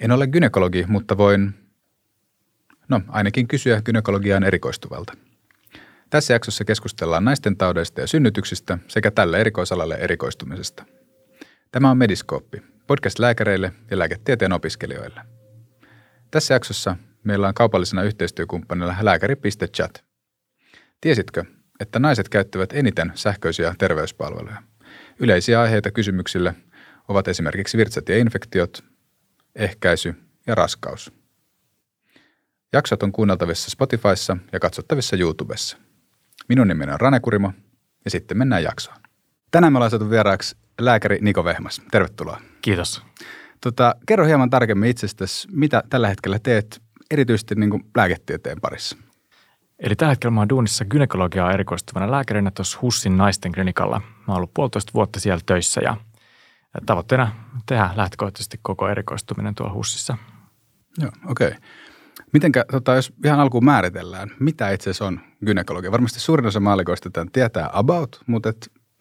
En ole gynekologi, mutta voin, ainakin kysyä gynekologiaan erikoistuvalta. Tässä jaksossa keskustellaan naisten taudeista ja synnytyksistä sekä tälle erikoisalalle erikoistumisesta. Tämä on Mediscoopi, podcast lääkäreille ja lääketieteen opiskelijoille. Tässä jaksossa meillä on kaupallisena yhteistyökumppanilla lääkäri.chat. Tiesitkö, että naiset käyttävät eniten sähköisiä terveyspalveluja? Yleisiä aiheita kysymyksille ovat esimerkiksi virtsat ja infektiot, ehkäisy ja raskaus. Jaksot on kuunneltavissa Spotifyssa ja katsottavissa YouTubessa. Minun nimeni on Rane Kurimo ja sitten mennään jaksoon. Tänään me ollaan saatu vieraaksi lääkäri Niko Vehmäs. Tervetuloa. Kiitos. Kerro hieman tarkemmin itsestäsi, mitä tällä hetkellä teet erityisesti lääketieteen parissa. Eli tällä hetkellä mä oon duunissa gynekologiaa erikoistuvana lääkärinä tuossa HUSin naisten klinikalla. Mä oon ollut 1,5 vuotta siellä töissä ja tavoitteena tehdä lähtökohtaisesti koko erikoistuminen tuolla HUSissa. Joo, okei. Mitenkä, jos ihan alkuun määritellään, mitä itse asiassa on gynekologia? Varmasti suurin osa maallikoista tämän tietää about, mutta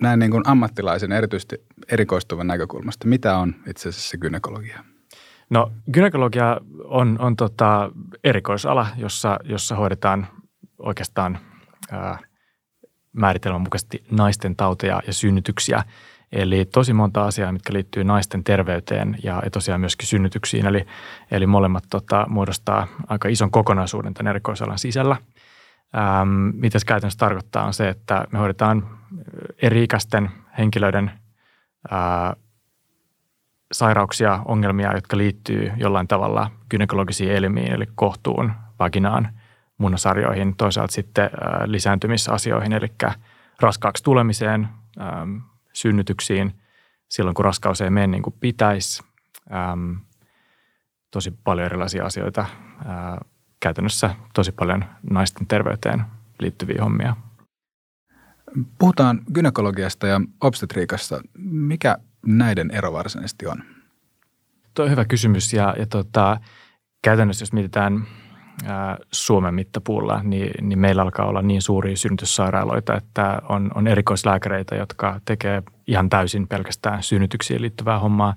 näin niin kuin ammattilaisen erityisesti erikoistuvan näkökulmasta, mitä on itse asiassa se gynekologia? No gynekologia on erikoisala, jossa hoidetaan oikeastaan määritelmän mukaisesti naisten tauteja ja synnytyksiä. Eli tosi monta asiaa, mitkä liittyy naisten terveyteen ja tosiaan myöskin synnytyksiin. Eli molemmat muodostaa aika ison kokonaisuuden tämän erikoisalan sisällä. Mitä se käytännössä tarkoittaa on se, että me hoidetaan eri-ikäisten henkilöiden sairauksia, ongelmia, jotka liittyy jollain tavalla gynekologisiin elimiin, eli kohtuun, vaginaan, munnasarjoihin, toisaalta sitten lisääntymisasioihin, eli raskaaksi tulemiseen, synnytyksiin, silloin kun raskaus ei mene niin kuin pitäisi. Tosi paljon erilaisia asioita, käytännössä tosi paljon naisten terveyteen liittyviä hommia. Puhutaan gynekologiasta ja obstetriikasta. Mikä näiden ero varsinaisesti on? Tuo on hyvä kysymys ja käytännössä jos mietitään Suomen mittapuulla, niin meillä alkaa olla niin suuria synnytyssairaaloita, että on erikoislääkäreitä, jotka tekee ihan täysin pelkästään synnytyksiin liittyvää hommaa.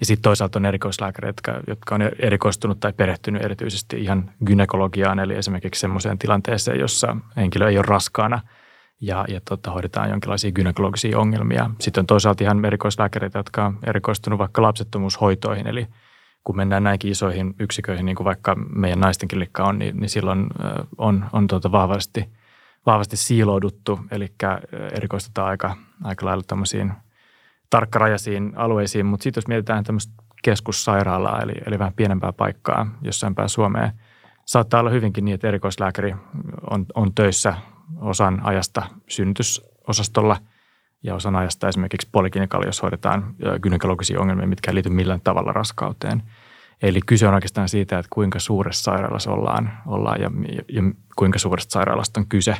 Ja sitten toisaalta on erikoislääkäreitä, jotka on erikoistunut tai perehtynyt erityisesti ihan gynekologiaan, eli esimerkiksi semmoiseen tilanteeseen, jossa henkilö ei ole raskaana ja hoidetaan jonkinlaisia gynekologisia ongelmia. Sitten on toisaalta ihan erikoislääkäreitä, jotka on erikoistunut vaikka lapsettomuushoitoihin, eli kun mennään näinkin isoihin yksiköihin, niin kuin vaikka meidän naisten klinikka on, niin silloin on vahvasti siilouduttu. Eli erikoistetaan aika lailla tämmöisiin tarkkarajaisiin alueisiin. Mutta sitten jos mietitään tämmöistä keskussairaalaa, eli vähän pienempää paikkaa jossain päin Suomeen, saattaa olla hyvinkin niin, että erikoislääkäri on töissä osan ajasta synnytysosastolla ja osan ajasta esimerkiksi poliklinikalla, jos hoidetaan gynekologisia ongelmia, mitkä ei liity millään tavalla raskauteen. Eli kyse on oikeastaan siitä, että kuinka suuressa sairaalassa ollaan ja kuinka suuresta sairaalasta on kyse.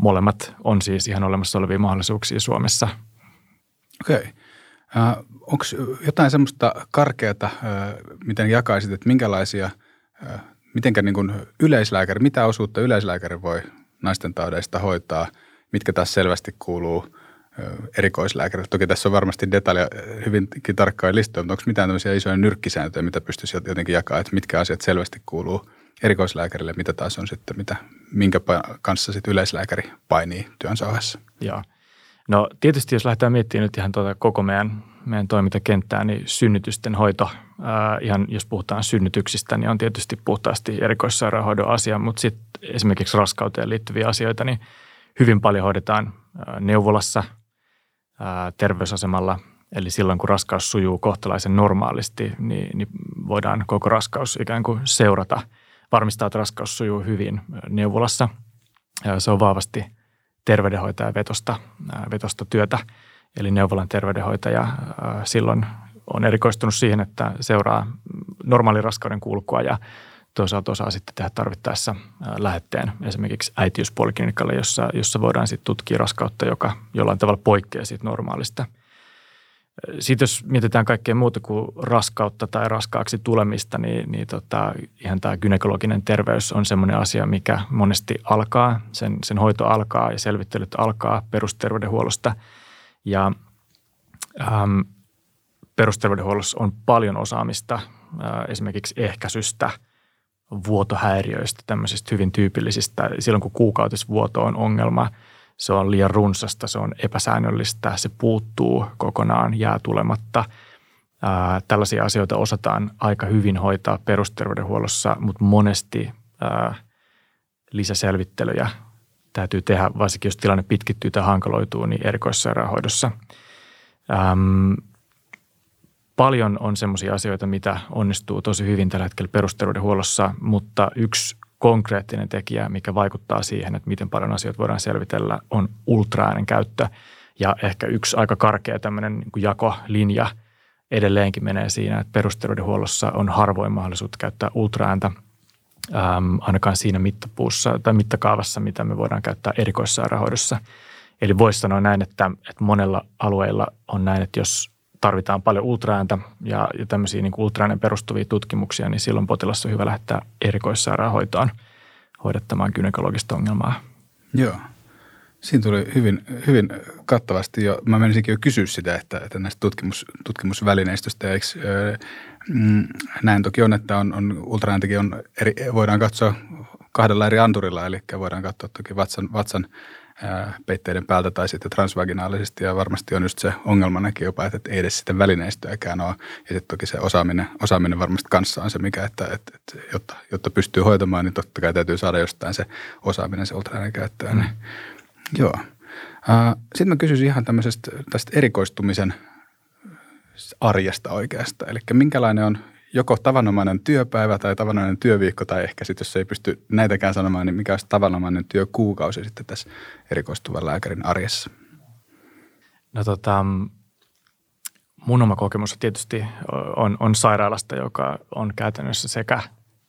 Molemmat on siis ihan olemassa olevia mahdollisuuksia Suomessa. Okei. Onko jotain semmoista karkeata, miten jakaisit, että minkälaisia, mitenkä niin kuin yleislääkäri, mitä osuutta yleislääkäri voi naisten taudeista hoitaa? Mitkä taas selvästi kuuluu erikoislääkärille. Toki tässä on varmasti detalja hyvinkin tarkkaan listoja, mutta onko mitään tämmöisiä isoja nyrkkisääntöjä, mitä pystyisi jotenkin jakamaan, että mitkä asiat selvästi kuuluu erikoislääkärille, mitä taas on sitten, minkä kanssa sitten yleislääkäri painii työnsä ohessa? Joo. No tietysti jos lähdetään miettimään nyt ihan koko meidän toimintakenttää, niin synnytysten hoito, ihan jos puhutaan synnytyksistä, niin on tietysti puhtaasti erikoissairaanhoidon asia, mutta sitten esimerkiksi raskauteen liittyviä asioita, niin hyvin paljon hoidetaan neuvolassa, terveysasemalla, eli silloin kun raskaus sujuu kohtalaisen normaalisti, niin voidaan koko raskaus ikään kuin seurata, varmistaa, että raskaus sujuu hyvin neuvolassa. Se on vahvasti terveydenhoitajan vetosta työtä, eli neuvolan terveydenhoitaja silloin on erikoistunut siihen, että seuraa normaali raskauden kulkua ja toisaalta osaa sitten tehdä tarvittaessa lähetteen esimerkiksi äitiyspoliklinikalle, jossa voidaan sitten tutkia raskautta, joka jollain tavalla poikkeaa siitä normaalista. Sitten jos mietitään kaikkea muuta kuin raskautta tai raskaaksi tulemista, niin ihan tämä gynekologinen terveys on semmoinen asia, mikä monesti alkaa. Sen hoito alkaa ja selvittelyt alkaa perusterveydenhuollosta ja perusterveydenhuollossa on paljon osaamista esimerkiksi ehkäisystä, vuotohäiriöistä, tämmöisistä hyvin tyypillisistä. Silloin kun kuukautisvuoto on ongelma, se on liian runsasta, se on epäsäännöllistä, se puuttuu kokonaan, jää tulematta. Tällaisia asioita osataan aika hyvin hoitaa perusterveydenhuollossa, mutta monesti lisäselvittelyjä täytyy tehdä, varsinkin jos tilanne pitkittyy tai hankaloituu, niin erikoissairaanhoidossa. Paljon on semmoisia asioita, mitä onnistuu tosi hyvin tällä hetkellä perusterveydenhuollossa, mutta yksi konkreettinen tekijä, mikä vaikuttaa siihen, että miten paljon asioita voidaan selvitellä, on ultraäänen käyttö. Ja ehkä yksi aika karkea tämmöinen niin kuin jakolinja edelleenkin menee siinä, että perusterveydenhuollossa on harvoin mahdollisuutta käyttää ultraääntä, ainakaan siinä mittapuussa tai mittakaavassa, mitä me voidaan käyttää erikoissairaanhoidossa. Eli voisi sanoa näin, että monella alueella on näin, että jos tarvitaan paljon ultraääntä ja tämmöisiä niin kuin ultraäänen perustuvia tutkimuksia, niin silloin potilassa on hyvä lähettää erikoissairaanhoitoon hoidettamaan gynekologista ongelmaa. Joo. Siinä tuli hyvin kattavasti jo. Mä menisinkin jo kysyä sitä, että näistä tutkimusvälineistöstä, eikö näin toki on, että on ultraääntäkin on voidaan katsoa kahdella eri anturilla, eli voidaan katsoa toki vatsan peitteiden päältä tai sitten transvaginaalisesti, ja varmasti on just se ongelmanakin jopa, että ei edes sitä välineistöäkään ole. Ja sitten toki se osaaminen varmasti kanssa on se mikä, että jotta pystyy hoitamaan, niin totta kai täytyy saada jostain se osaaminen, se ultraäänen käyttöön. Mm. Joo. Sitten mä kysyisin ihan tästä erikoistumisen arjesta oikeastaan. Eli minkälainen on joko tavanomainen työpäivä tai tavanomainen työviikko, tai ehkä sitten jos ei pysty näitäkään sanomaan, niin mikä olisi tavanomainen työkuukausi sitten tässä erikoistuvan lääkärin arjessa? No mun oma kokemus tietysti on sairaalasta, joka on käytännössä sekä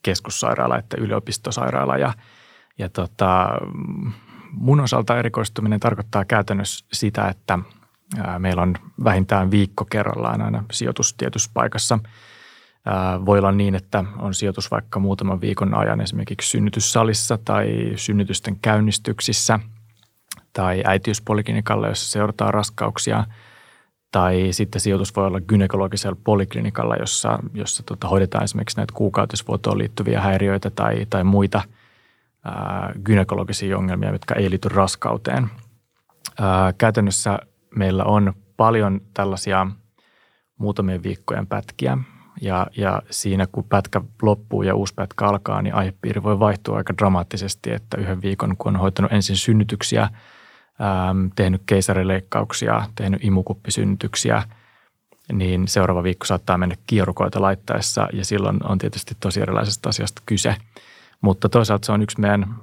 keskussairaala että yliopistosairaala. Mun osalta erikoistuminen tarkoittaa käytännössä sitä, että meillä on vähintään viikko kerrallaan aina sijoitus tietyssä paikassa. Voi olla niin, että on sijoitus vaikka muutaman viikon ajan esimerkiksi synnytyssalissa tai synnytysten käynnistyksissä tai äitiyspoliklinikalla, jossa seurataan raskauksia. Tai sitten sijoitus voi olla gynekologisella poliklinikalla, jossa hoidetaan esimerkiksi näitä kuukautisvuotoon liittyviä häiriöitä tai muita gynekologisia ongelmia, jotka ei liity raskauteen. Käytännössä meillä on paljon tällaisia muutamien viikkojen pätkiä, ja siinä kun pätkä loppuu ja uusi pätkä alkaa, niin aihepiiri voi vaihtua aika dramaattisesti, että yhden viikon kun on hoitanut ensin synnytyksiä, tehnyt keisarileikkauksia, tehnyt imukuppisynnytyksiä, niin seuraava viikko saattaa mennä kierukoita laittaessa, ja silloin on tietysti tosi erilaisesta asiasta kyse. Mutta toisaalta se on yksi meidän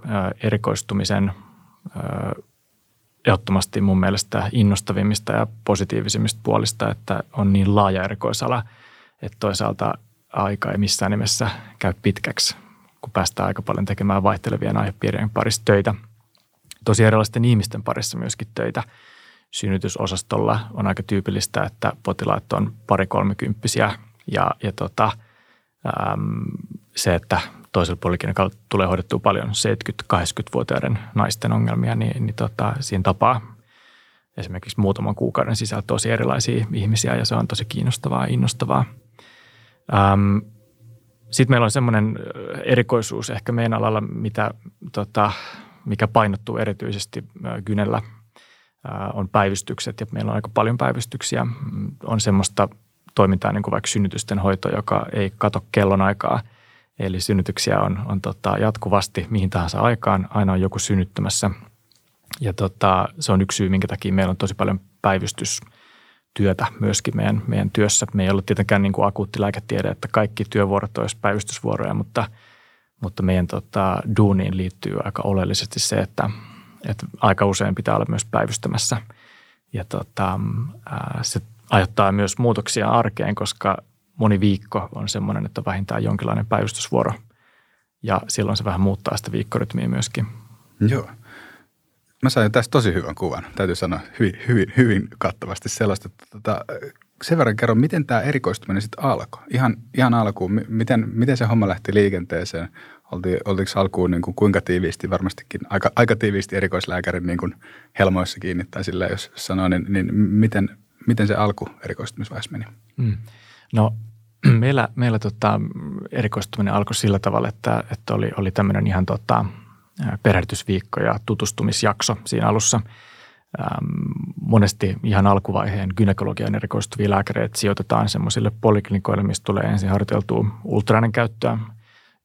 erikoistumisen ehdottomasti mun mielestä innostavimmista ja positiivisimmista puolista, että on niin laaja erikoisala, että toisaalta aika ei missään nimessä käy pitkäksi, kun päästään aika paljon tekemään vaihtelevien aihepiirien parissa töitä. Tosi erilaisten ihmisten parissa myöskin töitä. Synnytysosastolla on aika tyypillistä, että potilaat on pari-kolmekymppisiä se, että toisella poliklinikalla tulee hoidettua paljon 70-80-vuotiaiden naisten ongelmia, niin siinä tapaa esimerkiksi muutaman kuukauden sisällä tosi erilaisia ihmisiä, ja se on tosi kiinnostavaa ja innostavaa. Sitten meillä on semmoinen erikoisuus ehkä meidän alalla, mikä painottuu erityisesti Gynellä, on päivystykset, ja meillä on aika paljon päivystyksiä. On semmoista toimintaa niin kuin vaikka synnytysten hoito, joka ei kato kellonaikaa. Eli synnytyksiä on jatkuvasti mihin tahansa aikaan, aina on joku synnyttämässä. Ja se on yksi syy, minkä takia meillä on tosi paljon päivystystyötä myöskin meidän työssä. Me ei ole tietenkään niin kuin akuutti lääketiede, että kaikki työvuorot olisi päivystysvuoroja, mutta meidän duuniin liittyy aika oleellisesti se, että aika usein pitää olla myös päivystämässä. Ja se aiheuttaa myös muutoksia arkeen, koska moni viikko on semmoinen, että vähintään jonkinlainen päivystysvuoro, ja silloin se vähän muuttaa sitä viikkorytmiä myöskin. Joo. Mä sain tästä tosi hyvän kuvan. Täytyy sanoa hyvin kattavasti sellaista. Sen verran kerron, miten tämä erikoistuminen sitten alkoi. Ihan alkuun. Miten se homma lähti liikenteeseen? Oltiinko alkuun niin kuin kuinka tiiviisti, varmastikin aika tiiviisti erikoislääkärin niin kuin helmoissa kiinni, tai sillä jos sanoo, niin miten miten se alku erikoistumisvaiheessa meni? No meillä erikoistuminen alkoi sillä tavalla, että oli tämmöinen ihan perehdytysviikko ja tutustumisjakso siinä alussa. Monesti ihan alkuvaiheen gynekologian erikoistuvia lääkäreitä sijoitetaan semmoisille poliklinikoille, mistä tulee ensin harjoiteltua ultraanin käyttöä.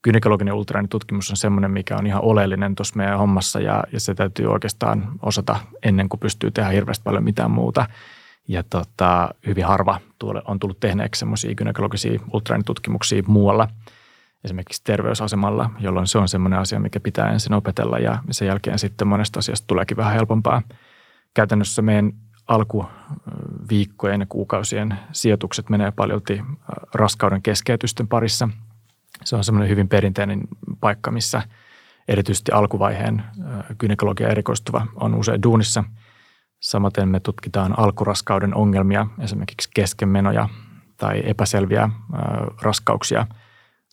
Gynekologinen ultraanitutkimus on semmoinen, mikä on ihan oleellinen tuossa meidän hommassa ja se täytyy oikeastaan osata ennen kuin pystyy tehdä hirveästi paljon mitään muuta. Ja hyvin harva on tullut tehneeksi semmoisia gynekologisia ultraanitutkimuksia muualla, esimerkiksi terveysasemalla, jolloin se on semmoinen asia, mikä pitää ensin opetella ja sen jälkeen sitten monesta asiasta tuleekin vähän helpompaa. Käytännössä meidän alkuviikkojen ja kuukausien sijoitukset menee paljolti raskauden keskeytysten parissa. Se on semmoinen hyvin perinteinen paikka, missä erityisesti alkuvaiheen gynekologia erikoistuva on usein duunissa. Samaten me tutkitaan alkuraskauden ongelmia, esimerkiksi keskenmenoja tai epäselviä raskauksia.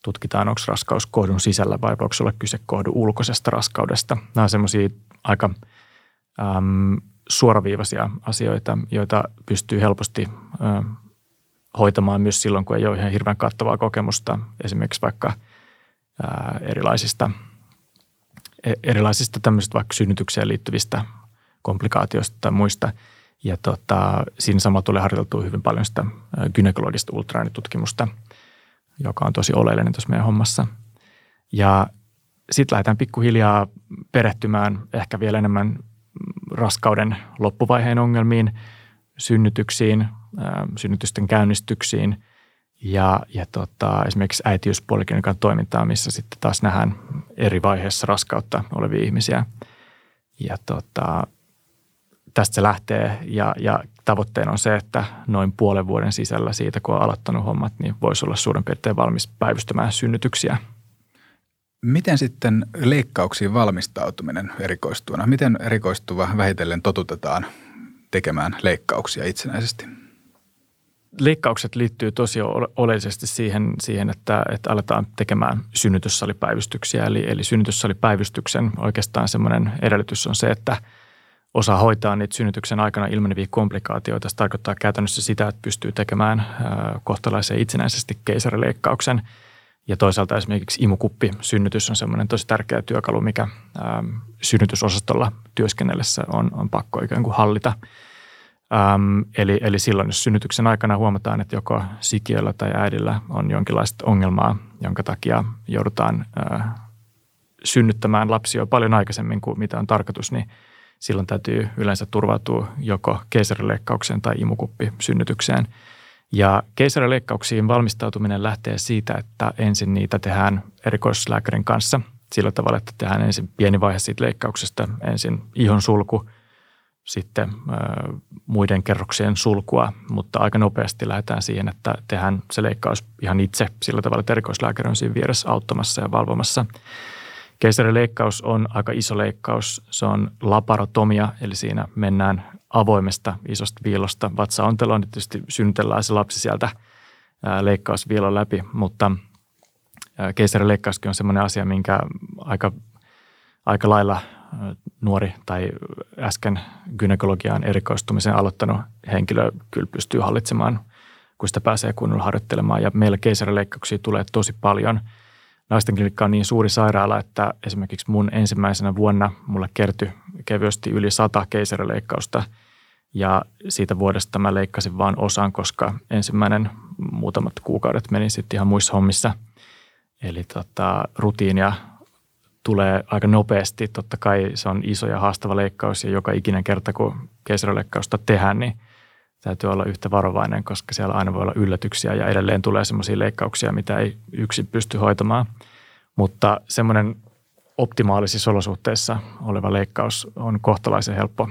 Tutkitaan, onko raskaus kohdun sisällä vai voiko olla kyse kohdun ulkoisesta raskaudesta. Nämä on semmoisia aika suoraviivaisia asioita, joita pystyy helposti hoitamaan myös silloin, kun ei ole ihan hirveän kattavaa kokemusta esimerkiksi vaikka erilaisista tämmöisistä vaikka synnytykseen liittyvistä komplikaatioista tai muista. Ja siinä samalla tulee harjoiteltua hyvin paljon sitä gynekologista ultraäänitutkimusta, joka on tosi oleellinen tuossa meidän hommassa. Ja sitten lähdetään pikkuhiljaa perehtymään ehkä vielä enemmän raskauden loppuvaiheen ongelmiin, synnytyksiin, synnytysten käynnistyksiin ja esimerkiksi äitiyspoliklinikan toimintaa, missä sitten taas nähdään eri vaiheessa raskautta olevia ihmisiä. Ja tästä se lähtee ja tavoitteena on se, että noin puolen vuoden sisällä siitä, kun on aloittanut hommat, niin voisi olla suurin piirtein valmis päivystämään synnytyksiä. Miten sitten leikkauksiin valmistautuminen erikoistuvana? Miten erikoistuva vähitellen totutetaan tekemään leikkauksia itsenäisesti? Leikkaukset liittyy tosi oleellisesti siihen että aletaan tekemään synnytyssalipäivystyksiä. Eli synnytyssalipäivystyksen oikeastaan semmoinen edellytys on se, että osaa hoitaa niitä synnytyksen aikana ilmeneviä komplikaatioita. Se tarkoittaa käytännössä sitä, että pystyy tekemään kohtalaisen itsenäisesti keisarileikkauksen. Ja toisaalta esimerkiksi imukuppisynnytys on semmoinen tosi tärkeä työkalu, mikä synnytysosastolla työskennellessä on pakko ikään kuin hallita. Eli silloin, jos synnytyksen aikana huomataan, että joko sikiöllä tai äidillä on jonkinlaista ongelmaa, jonka takia joudutaan synnyttämään lapsia paljon aikaisemmin kuin mitä on tarkoitus, niin silloin täytyy yleensä turvautua joko keisarileikkaukseen tai imukuppisynnytykseen. Ja keisarileikkauksiin valmistautuminen lähtee siitä, että ensin niitä tehdään erikoislääkärin kanssa sillä tavalla, että tehdään ensin pieni vaihe siitä leikkauksesta, ensin ihon sulku, sitten muiden kerroksien sulkua, mutta aika nopeasti lähdetään siihen, että tehdään se leikkaus ihan itse sillä tavalla, että erikoislääkäri on siinä vieressä auttamassa ja valvomassa. Keisarileikkaus on aika iso leikkaus, se on laparotomia, eli siinä mennään avoimesta isosta viilosta vatsaonteloon, niin tietysti synnitellään se lapsi sieltä leikkausviilon läpi, mutta keisarileikkauskin on semmoinen asia, minkä aika lailla nuori tai äsken gynekologiaan erikoistumisen aloittanut henkilö kyllä pystyy hallitsemaan, kun sitä pääsee kunnolla harjoittelemaan, ja meillä keisarileikkauksia tulee tosi paljon. Naistenklinikka on niin suuri sairaala, että esimerkiksi mun ensimmäisenä vuonna mulla kertyi kevyesti yli 100 keisarileikkausta ja siitä vuodesta mä leikkasin vaan osan, koska ensimmäinen muutamat kuukaudet meni sitten ihan muissa hommissa. Eli rutiinia tulee aika nopeasti. Totta kai se on iso ja haastava leikkaus ja joka ikinen kerta, kun keisarileikkausta tehdään, niin täytyy olla yhtä varovainen, koska siellä aina voi olla yllätyksiä ja edelleen tulee semmoisia leikkauksia, mitä ei yksin pysty hoitamaan. Mutta semmoinen optimaalisissa olosuhteissa oleva leikkaus on kohtalaisen helppo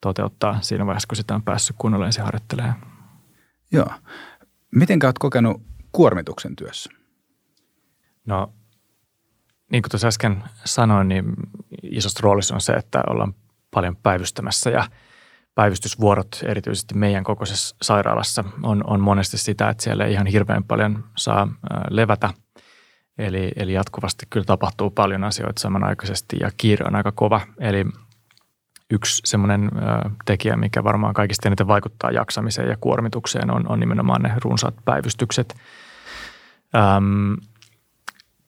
toteuttaa siinä vaiheessa, kun sitä on päässyt kunnolla ensin harjoittelemaan. Joo. Miten olet kokenut kuormituksen työssä? No, niin kuin tuossa äsken sanoin, niin isossa roolissa on se, että ollaan paljon päivystämässä ja päivystysvuorot erityisesti meidän kokoisessa sairaalassa on monesti sitä, että siellä ei ihan hirveän paljon saa levätä. Eli jatkuvasti kyllä tapahtuu paljon asioita samanaikaisesti ja kiire on aika kova. Eli yksi semmoinen tekijä, mikä varmaan kaikista eniten vaikuttaa jaksamiseen ja kuormitukseen, on nimenomaan ne runsaat päivystykset.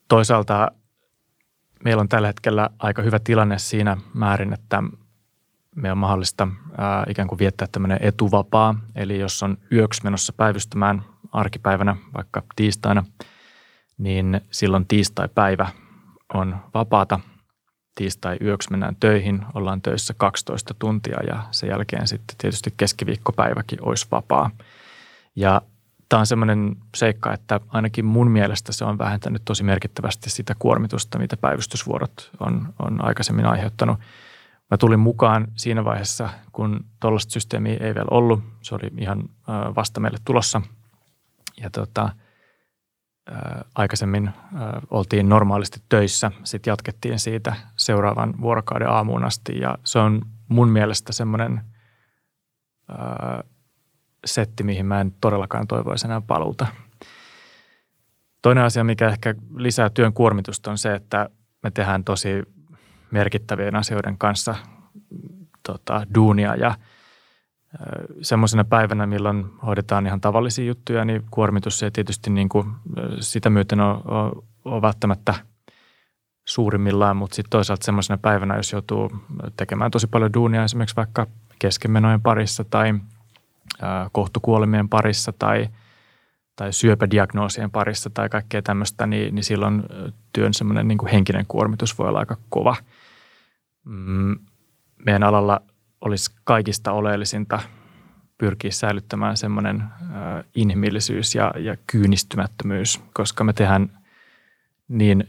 Toisaalta meillä on tällä hetkellä aika hyvä tilanne siinä määrin, että me on mahdollista ikään kuin viettää tämmöinen etuvapaa. Eli jos on yöksi menossa päivystämään arkipäivänä, vaikka tiistaina, niin silloin tiistaipäivä on vapaata. Tiistai yöksi mennään töihin, ollaan töissä 12 tuntia ja sen jälkeen sitten tietysti keskiviikkopäiväkin olisi vapaa. Ja tämä on semmoinen seikka, että ainakin mun mielestä se on vähentänyt tosi merkittävästi sitä kuormitusta, mitä päivystysvuorot on aikaisemmin aiheuttanut. Mä tulin mukaan siinä vaiheessa, kun tuollaista systeemiä ei vielä ollut. Se oli ihan vasta meille tulossa. Ja aikaisemmin oltiin normaalisti töissä. Sitten jatkettiin siitä seuraavan vuorokauden aamuun asti. Ja se on mun mielestä semmoinen setti, mihin mä en todellakaan toivoisi enää paluuta. Toinen asia, mikä ehkä lisää työn kuormitusta, on se, että me tehdään tosi merkittävien asioiden kanssa duunia ja semmoisena päivänä, milloin hoidetaan ihan tavallisia juttuja, niin kuormitus ei tietysti niin kuin sitä myöten ole välttämättä suurimmillaan, mutta sitten toisaalta semmoisena päivänä, jos joutuu tekemään tosi paljon duunia esimerkiksi vaikka keskenmenojen parissa tai kohtukuolemien parissa tai syöpädiagnoosien parissa tai kaikkea tämmöistä, niin silloin työn semmoinen niin kuin henkinen kuormitus voi olla aika kova. Meidän alalla olisi kaikista oleellisinta pyrkiä säilyttämään semmoinen inhimillisyys ja kyynistymättömyys, koska me tehdään niin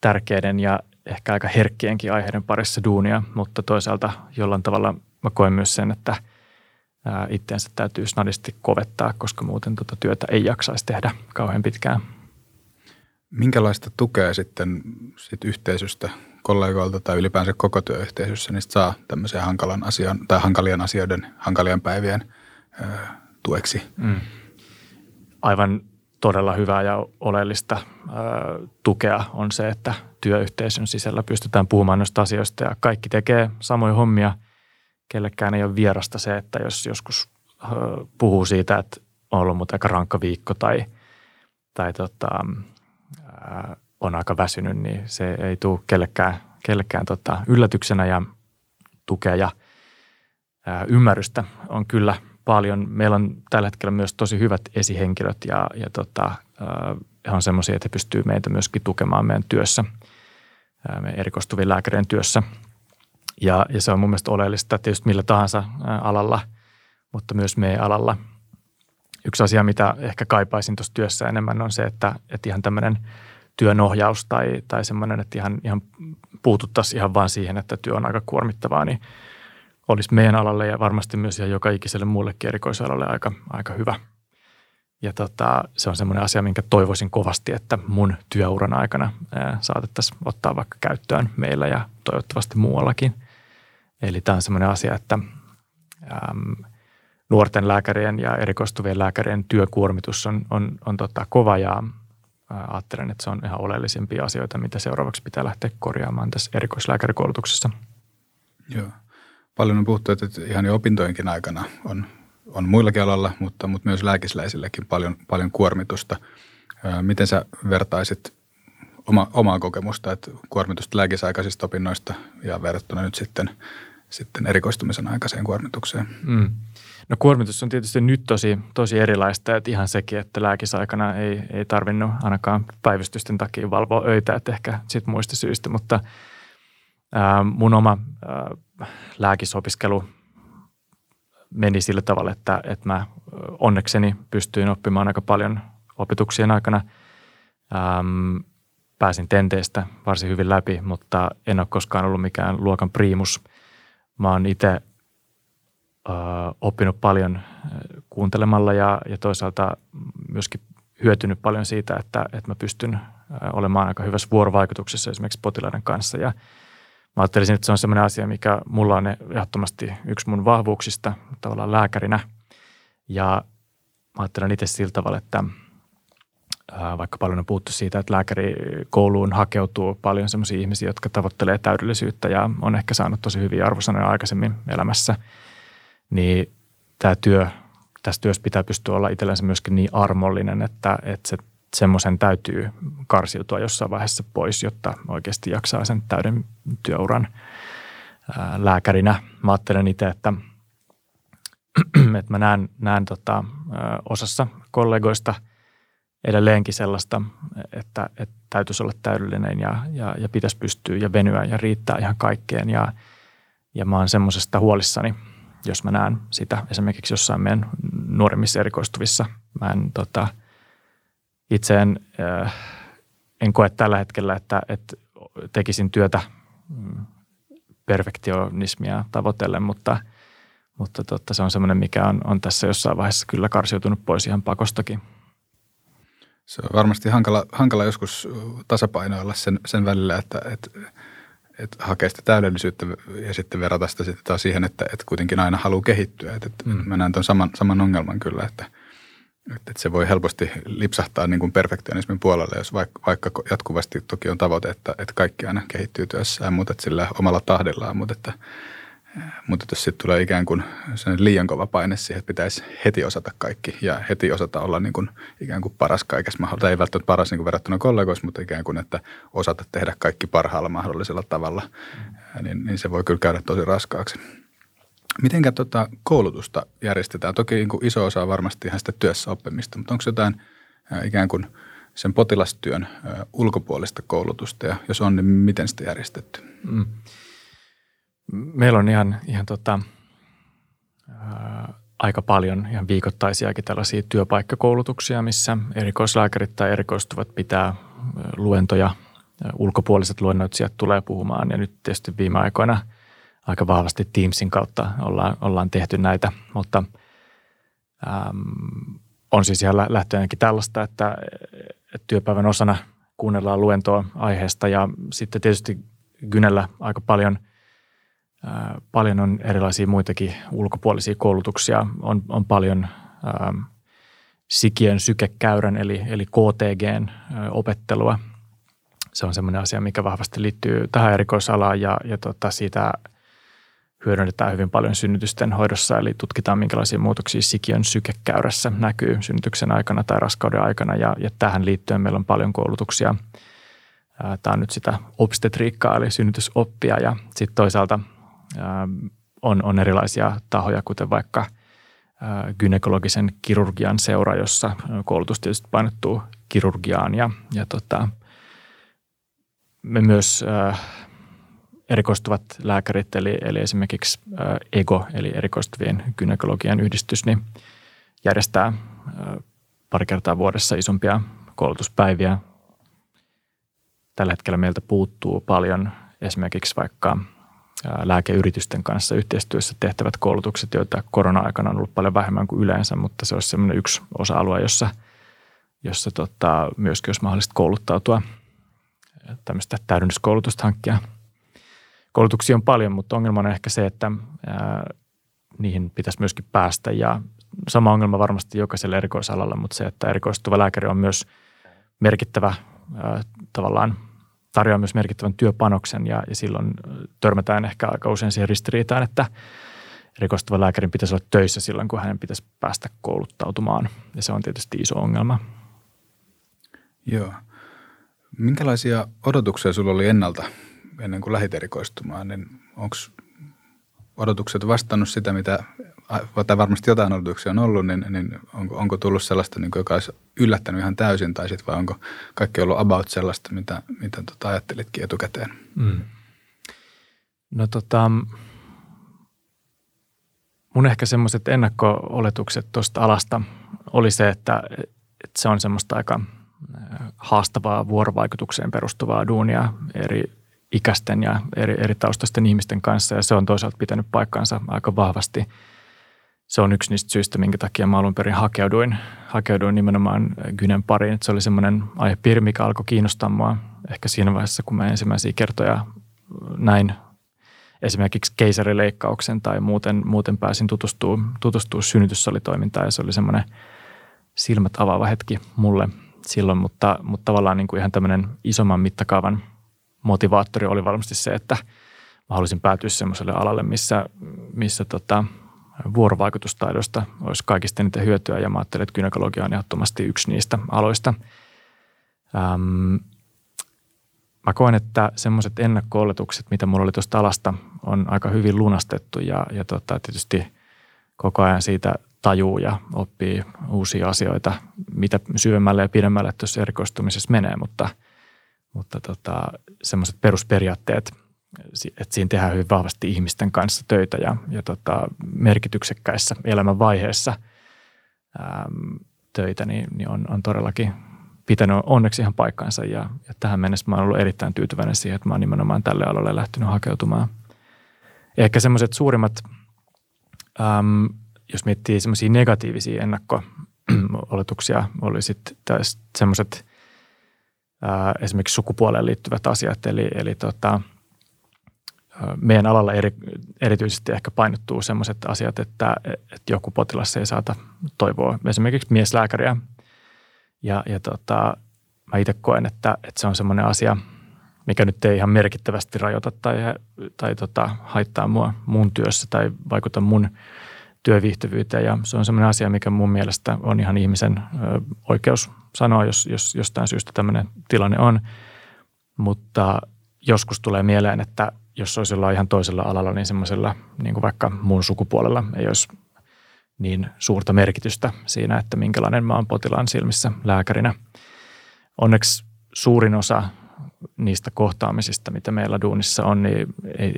tärkeiden ja ehkä aika herkkienkin aiheiden parissa duunia, mutta toisaalta jollain tavalla mä koen myös sen, että itteensä täytyy snadisti kovettaa, koska muuten työtä ei jaksaisi tehdä kauhean pitkään. Minkälaista tukea sitten yhteisöstä, kollegoilta tai ylipäänsä koko työyhteisössä, niin saa tämmöisen hankalien asioiden, hankalien päivien tueksi? Aivan todella hyvää ja oleellista tukea on se, että työyhteisön sisällä pystytään puhumaan noista asioista ja kaikki tekee samoja hommia. Kellekään ei ole vierasta se, että jos joskus puhuu siitä, että on ollut muuten aika rankka viikko tai on aika väsynyt, niin se ei tule kellekään yllätyksenä ja tukea ja ymmärrystä on kyllä paljon. Meillä on tällä hetkellä myös tosi hyvät esihenkilöt ja on semmoisia, että pystyy meitä myöskin tukemaan meidän työssä, meidän erikoistuvien lääkärien työssä. Ja se on mun mielestä oleellista tietysti millä tahansa alalla, mutta myös meidän alalla. Yksi asia, mitä ehkä kaipaisin tuossa työssä enemmän, on se, että ihan tämmöinen työnohjaus tai semmoinen, että ihan puututtaisiin ihan vaan siihen, että työ on aika kuormittavaa, niin olisi meidän alalle ja varmasti myös ihan joka ikiselle muullekin erikoisalalle aika hyvä. Ja se on semmoinen asia, minkä toivoisin kovasti, että mun työuran aikana saatettaisiin ottaa vaikka käyttöön meillä ja toivottavasti muuallakin. Eli tämä on semmoinen asia, että nuorten lääkärien ja erikoistuvien lääkärien työkuormitus on kova ja ajattelen, että se on ihan oleellisimpia asioita, mitä seuraavaksi pitää lähteä korjaamaan tässä erikoislääkärikoulutuksessa. Joo. Paljon on puhuttu, että ihan jo opintojenkin aikana on muillakin alalla, mutta myös lääkisläisilläkin paljon kuormitusta. Miten sä vertaisit omaa kokemusta, että kuormitusta lääkisaikaisista opinnoista ja verrattuna nyt sitten erikoistumisen aikaiseen kuormitukseen? No kuormitus on tietysti nyt tosi erilaista, että ihan sekin, että lääkisaikana ei tarvinnut ainakaan päivystysten takia valvoa öitä, että ehkä sitten muista syistä, mutta mun oma lääkisopiskelu meni sillä tavalla, että mä onnekseni pystyin oppimaan aika paljon opetuksien aikana. Pääsin tenteistä varsin hyvin läpi, mutta en ole koskaan ollut mikään luokan priimus. Mä oon itse oppinut paljon kuuntelemalla ja toisaalta myöskin hyötynyt paljon siitä, että mä pystyn olemaan aika hyvässä vuorovaikutuksessa esimerkiksi potilaiden kanssa. Ja mä ajattelisin, että se on sellainen asia, mikä mulla on ehdottomasti yksi mun vahvuuksista tavallaan lääkärinä. Ja mä ajattelen itse sillä tavalla, että vaikka paljon on puhuttu siitä, että lääkärikouluun hakeutuu paljon sellaisia ihmisiä, jotka tavoittelee täydellisyyttä ja on ehkä saanut tosi hyviä arvosanoja aikaisemmin elämässä, niin tässä työssä pitää pystyä olla itsellensä myöskin niin armollinen, että semmoisen täytyy karsiutua jossain vaiheessa pois, jotta oikeasti jaksaa sen täyden työuran lääkärinä. Mä ajattelen itse, että mä näen osassa kollegoista edelleenkin sellaista, että täytyisi olla täydellinen ja pitäisi pystyä ja venyä ja riittää ihan kaikkeen. Ja mä oon semmoisesta huolissani, jos mä näen sitä esimerkiksi jossain meidän nuoremmissa erikoistuvissa. Mä en en koe tällä hetkellä, että tekisin työtä perfektionismia tavoitellen, mutta se on semmoinen, mikä on tässä jossain vaiheessa kyllä karsiutunut pois ihan pakostakin. Se on varmasti hankala joskus tasapainoilla sen välillä, että hakee sitä täydellisyyttä ja sitten verrata sitä sitten taas siihen, että kuitenkin aina haluaa kehittyä. Mä näen tuon saman ongelman kyllä, että se voi helposti lipsahtaa niin kuin perfektionismin puolelle, jos vaikka jatkuvasti toki on tavoite, että kaikki aina kehittyy työssään, mutta sillä omalla tahdillaan. Mutta jos sitten tulee ikään kuin liian kova paine siihen, että pitäisi heti osata kaikki ja heti osata olla niin kuin ikään kuin paras kaikessa mahdollisessa. Ei välttämättä paras niin kuin verrattuna kollegoissa, mutta ikään kuin, että osata tehdä kaikki parhaalla mahdollisella tavalla, niin se voi kyllä käydä tosi raskaaksi. Mitenkä koulutusta järjestetään? Toki niin kuin iso osa on varmasti ihan sitä työssä oppimista, mutta onko jotain ikään kuin sen potilastyön ulkopuolista koulutusta ja jos on, niin miten sitä järjestetty? Mm. Meillä on ihan aika paljon ihan viikoittaisiakin tällaisia työpaikkakoulutuksia, missä erikoislääkärit tai erikoistuvat pitää luentoja. Ulkopuoliset luennoitsijat tulee puhumaan ja nyt tietysti viime aikoina aika vahvasti Teamsin kautta ollaan tehty näitä, mutta on siis ihan lähtöönkin tällaista, että työpäivän osana kuunnellaan luentoa aiheesta ja sitten tietysti Gynellä aika paljon on erilaisia muitakin ulkopuolisia koulutuksia. On paljon sikiön sykekäyrän eli KTG:n opettelua. Se on semmoinen asia, mikä vahvasti liittyy tähän erikoisalaan ja siitä hyödynnetään hyvin paljon synnytysten hoidossa. Eli tutkitaan, minkälaisia muutoksia sikiön sykekäyrässä näkyy synnytyksen aikana tai raskauden aikana ja tähän liittyen meillä on paljon koulutuksia. Tämä on nyt sitä obstetriikkaa eli synnytysoppia ja sitten toisaalta on erilaisia tahoja, kuten vaikka gynekologisen kirurgian seura, jossa koulutus tietysti painottuu kirurgiaan. Ja me myös erikoistuvat lääkärit, eli esimerkiksi EGO, eli erikoistuvien gynekologien yhdistys, niin järjestää pari kertaa vuodessa isompia koulutuspäiviä. Tällä hetkellä meiltä puuttuu paljon esimerkiksi vaikka lääkeyritysten kanssa yhteistyössä tehtävät koulutukset, joita korona-aikana on ollut paljon vähemmän kuin yleensä, mutta se olisi sellainen yksi osa-alue, jossa myöskin olisi mahdollista kouluttautua tämmöistä täydennyskoulutusta hankkia. Koulutuksia on paljon, mutta ongelma on ehkä se, että niihin pitäisi myöskin päästä ja sama ongelma varmasti jokaisella erikoisalalla, mutta se, että erikoistuva lääkäri on myös merkittävä tavallaan tarjoaa myös merkittävän työpanoksen ja silloin törmätään ehkä aika usein siihen ristiriitaan, että erikoistuvan lääkärin pitäisi olla töissä silloin, kun hänen pitäisi päästä kouluttautumaan ja se on tietysti iso ongelma. Joo. Minkälaisia odotuksia sulla oli ennalta ennen kuin lähdit erikoistumaan? Niin onko odotukset vastannut sitä, mitä tai varmasti jotain odotuksia on ollut, niin onko tullut sellaista, niin joka olisi yllättänyt ihan täysin, tai sitten vai onko kaikki ollut about sellaista, mitä ajattelitkin etukäteen? Mm. No mun ehkä semmoiset ennakko-oletukset tuosta alasta oli se, että se on semmoista aika haastavaa vuorovaikutukseen perustuvaa duunia eri ikäisten ja eri taustaisten ihmisten kanssa, ja se on toisaalta pitänyt paikkansa aika vahvasti. Se on yksi niistä syistä, minkä takia mä alun perin hakeuduin nimenomaan gynen pariin. Että se oli semmoinen aihepiiri, mikä alkoi kiinnostaa mua ehkä siinä vaiheessa, kun mä ensimmäisiä kertoja näin esimerkiksi keisarileikkauksen tai muuten pääsin tutustua synnytyssalitoimintaan. Ja se oli semmoinen silmät avaava hetki mulle. silloin, mutta tavallaan niin kuin ihan tämmöinen isomman mittakaavan motivaattori oli varmasti se, että mä halusin päätyä semmoiselle alalle, missä vuorovaikutustaidosta olisi kaikista niitä hyötyä, ja mä ajattelin, että gynekologia on ehdottomasti yksi niistä aloista. Mä koen, että semmoiset ennakko-oletukset, mitä mulla oli tuosta alasta, on aika hyvin lunastettu ja tietysti koko ajan siitä tajuu ja oppii uusia asioita, mitä syvemmälle ja pidemmälle tuossa erikoistumisessa menee, mutta semmoiset perusperiaatteet, että siinä tehdään hyvin vahvasti ihmisten kanssa töitä ja merkityksekkäissä elämänvaiheessa töitä, niin on todellakin pitänyt onneksi ihan paikkaansa. Ja tähän mennessä mä oon ollut erittäin tyytyväinen siihen, että mä oon nimenomaan tälle alalle lähtenyt hakeutumaan. Ehkä semmoiset suurimmat, jos miettii semmoisia negatiivisia ennakko-oletuksia, oli sitten semmoiset esimerkiksi sukupuoleen liittyvät asiat, eli meidän alalla erityisesti ehkä painottuu sellaiset asiat, että joku potilas ei saata toivoa esimerkiksi mieslääkäriä. Ja mä itse koen, että se on semmoinen asia, mikä nyt ei ihan merkittävästi rajoita tai haittaa mua mun työssä tai vaikuta mun työviihtyvyyteen. Ja se on semmoinen asia, mikä mun mielestä on ihan ihmisen oikeus sanoa, jos jostain syystä tämmöinen tilanne on. Mutta joskus tulee mieleen, että jos olisi jollain ihan toisella alalla, niin semmoisella niin kuin vaikka mun sukupuolella ei olisi niin suurta merkitystä siinä, että minkälainen mä oon potilaan silmissä lääkärinä. Onneksi suurin osa niistä kohtaamisista, mitä meillä duunissa on, niin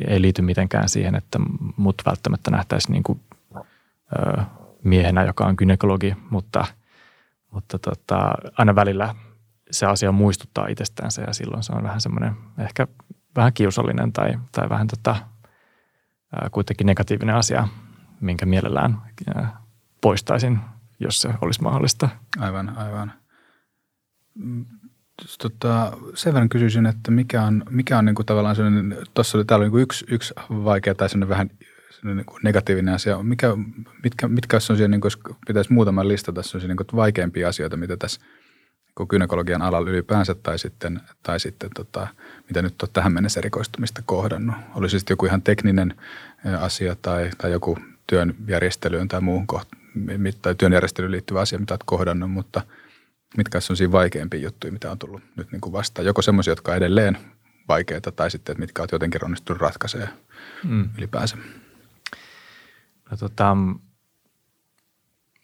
ei liity mitenkään siihen, että mut välttämättä nähtäisiin niin kuin miehenä, joka on gynekologi, mutta aina välillä se asia muistuttaa itsestänsä ja silloin se on vähän semmoinen ehkä vähän kiusallinen tai vähän kuitenkin negatiivinen asia, minkä mielellään poistaisin, jos se olisi mahdollista. Aivan. Sen verran kysyisin, että mikä on niinku tavallaan sellainen, tuossa oli täällä niinku yksi vaikea tai sellainen vähän sellainen niinku negatiivinen asia. Mitkä on sellaisia, niinku, jos pitäisi muutaman listata sellaisia niinku vaikeampia asioita, mitä tässä gynekologian alalla ylipäänsä tai sitten mitä nyt on tähän mennessä erikoistumista kohdannut. Oli siis joku ihan tekninen asia tai joku työnjärjestelyyn tai muuhun tai työnjärjestelyyn liittyvä asia, mitä olet kohdannut, mutta mitkä on siinä vaikeampia juttuja, mitä on tullut nyt niin kuin vastaan. Joko semmoisia, jotka on edelleen vaikeita tai sitten, että mitkä olet jotenkin onnistunut ratkaisemaan ylipäänsä.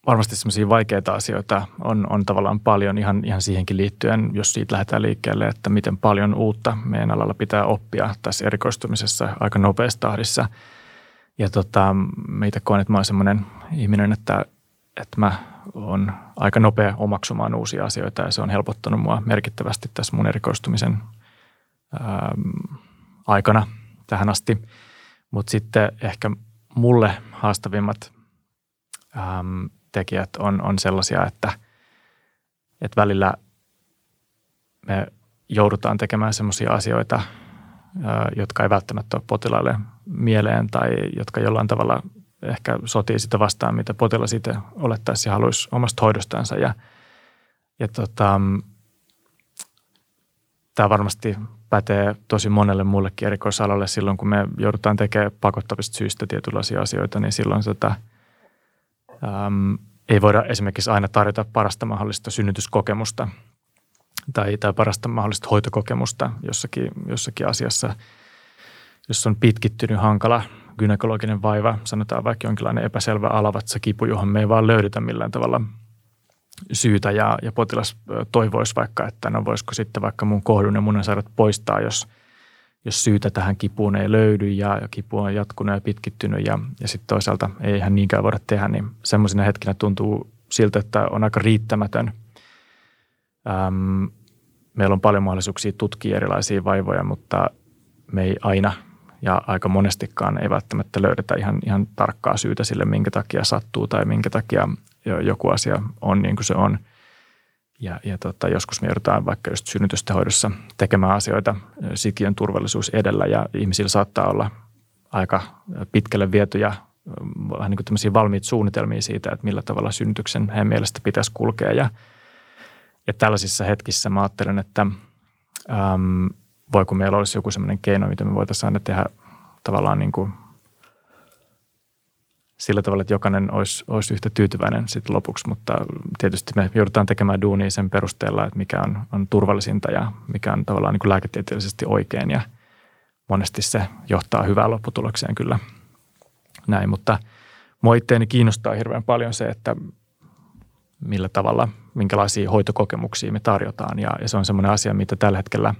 Varmasti semmoisia vaikeita asioita on tavallaan paljon ihan siihenkin liittyen, jos siitä lähdetään liikkeelle, että miten paljon uutta meidän alalla pitää oppia tässä erikoistumisessa aika nopeassa tahdissa. Ja meitä koen, että mä oon semmoinen ihminen, että mä oon aika nopea omaksumaan uusia asioita ja se on helpottanut mua merkittävästi tässä mun erikoistumisen aikana tähän asti. Mutta sitten ehkä mulle haastavimmat tekijät on sellaisia, että välillä me joudutaan tekemään semmoisia asioita, jotka ei välttämättä ole potilaalle mieleen tai jotka jollain tavalla ehkä sotii sitä vastaan, mitä potilas itse olettaisi ja haluaisi omasta hoidostansa. Ja tämä varmasti pätee tosi monelle muullekin erikoisalalle silloin, kun me joudutaan tekemään pakottavista syistä tietynlaisia asioita, niin silloin ei voida esimerkiksi aina tarjota parasta mahdollista synnytyskokemusta tai parasta mahdollista hoitokokemusta jossakin asiassa, jos on pitkittynyt hankala gynekologinen vaiva, sanotaan vaikka jonkinlainen epäselvä alavatsakipu, johon me ei vaan löydetä millään tavalla syytä ja potilas toivoisi vaikka, että no voisiko sitten vaikka mun kohdun ja munasarjat poistaa, jos syytä tähän kipuun ei löydy ja kipu on jatkunut ja pitkittynyt ja sitten toisaalta ei ihan niinkään voida tehdä, niin semmoisina hetkinä tuntuu siltä, että on aika riittämätön. Meillä on paljon mahdollisuuksia tutkia erilaisia vaivoja, mutta me ei aina ja aika monestikaan ei välttämättä löydetä ihan tarkkaa syytä sille, minkä takia sattuu tai minkä takia joku asia on niin kuin se on. Ja joskus me joudutaan vaikka just synnytystenhoidossa tekemään asioita sikiön turvallisuus edellä ja ihmisillä saattaa olla aika pitkälle vietyjä vähän niin kuin tämmöisiä valmiita suunnitelmia siitä, että millä tavalla synnytyksen heidän mielestä pitäisi kulkea ja Ja tällaisissa hetkissä mä ajattelen, että voiko meillä olisi joku sellainen keino, mitä me voitaisiin aina tehdä tavallaan niin kuin sillä tavalla, että jokainen olisi yhtä tyytyväinen sitten lopuksi, mutta tietysti me joudutaan tekemään duunia sen perusteella, että mikä on turvallisinta ja mikä on tavallaan niin kuin lääketieteellisesti oikein ja monesti se johtaa hyvään lopputulokseen kyllä näin, mutta mua itseäni kiinnostaa hirveän paljon se, että millä tavalla, minkälaisia hoitokokemuksia me tarjotaan ja se on semmoinen asia, mitä tällä hetkellä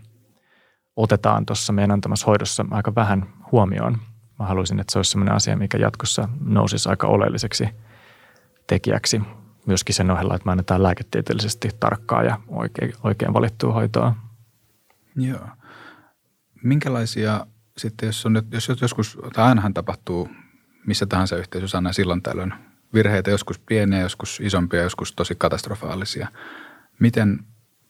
otetaan tuossa meidän antamassa hoidossa aika vähän huomioon. Mä haluaisin, että se olisi sellainen asia, mikä jatkossa nousisi aika oleelliseksi tekijäksi. Myöskin sen ohella, että me annetaan lääketieteellisesti tarkkaa ja oikein valittua hoitoa. Joo. Minkälaisia sitten, jos joskus, tai ainahan tapahtuu missä tahansa yhteisössä aina silloin tällöin virheitä, joskus pieniä, joskus isompia, joskus tosi katastrofaalisia. Miten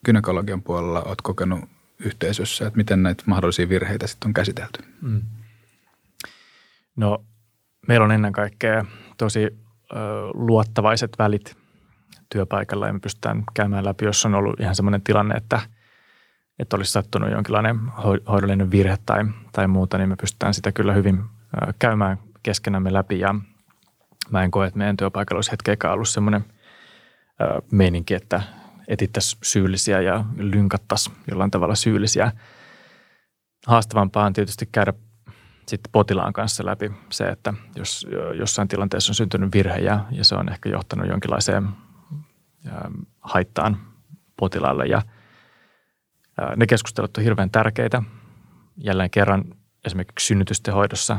gynekologian puolella olet kokenut yhteisössä, että miten näitä mahdollisia virheitä sitten on käsitelty? Mm. No, meillä on ennen kaikkea tosi luottavaiset välit työpaikalla ja me pystytään käymään läpi, jos on ollut ihan semmoinen tilanne, että olisi sattunut jonkinlainen hoidollinen virhe tai muuta, niin me pystytään sitä kyllä hyvin käymään keskenämme läpi ja mä en koe, että meidän työpaikalla olisi hetkeäkään ollut semmoinen meininki, että etittäisiin syyllisiä ja lynkattaisiin jollain tavalla syyllisiä. Haastavampaa on tietysti käydä sitten potilaan kanssa läpi se, että jos jossain tilanteessa on syntynyt virhe ja se on ehkä johtanut jonkinlaiseen haittaan potilaalle. Ja ne keskustelut on hirveän tärkeitä. Jälleen kerran esimerkiksi synnytysten hoidossa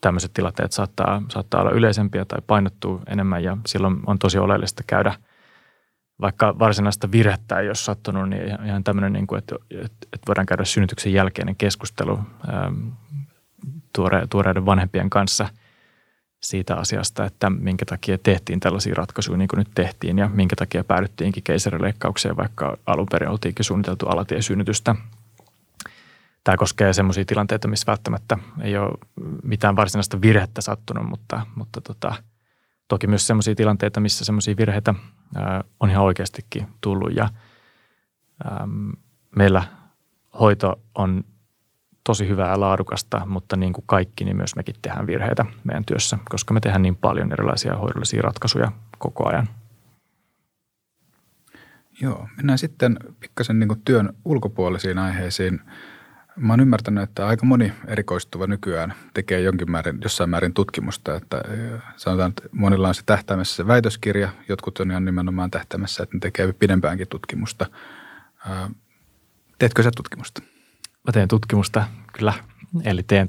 tämmöiset tilanteet saattaa olla yleisempiä tai painottuu enemmän ja silloin on tosi oleellista käydä, vaikka varsinaista virhettä ei ole sattunut, niin ihan tämmöinen, että voidaan käydä synnytyksen jälkeinen keskustelu tuoreiden vanhempien kanssa siitä asiasta, että minkä takia tehtiin tällaisia ratkaisuja niin kuin nyt tehtiin ja minkä takia päädyttiinkin keisarileikkaukseen, vaikka alun perin oltiinkin suunniteltu alatiesynnytystä. Tämä koskee semmoisia tilanteita, missä välttämättä ei ole mitään varsinaista virhettä sattunut, mutta toki myös semmoisia tilanteita, missä semmoisia virheitä on ihan oikeastikin tullut ja meillä hoito on tosi hyvää ja laadukasta, mutta niin kuin kaikki, niin myös mekin tehdään virheitä meidän työssä, koska me tehdään niin paljon erilaisia hoidollisia ratkaisuja koko ajan. Joo, mennään sitten pikkasen niin kuin työn ulkopuolisiin aiheisiin. Mä oon ymmärtänyt, että aika moni erikoistuva nykyään tekee jossain määrin tutkimusta, että sanotaan, että monilla on se tähtäimessä se väitöskirja, jotkut on ihan nimenomaan tähtäimessä, että ne tekee pidempäänkin tutkimusta. Teetkö sä tutkimusta? Mä teen tutkimusta, kyllä. Eli teen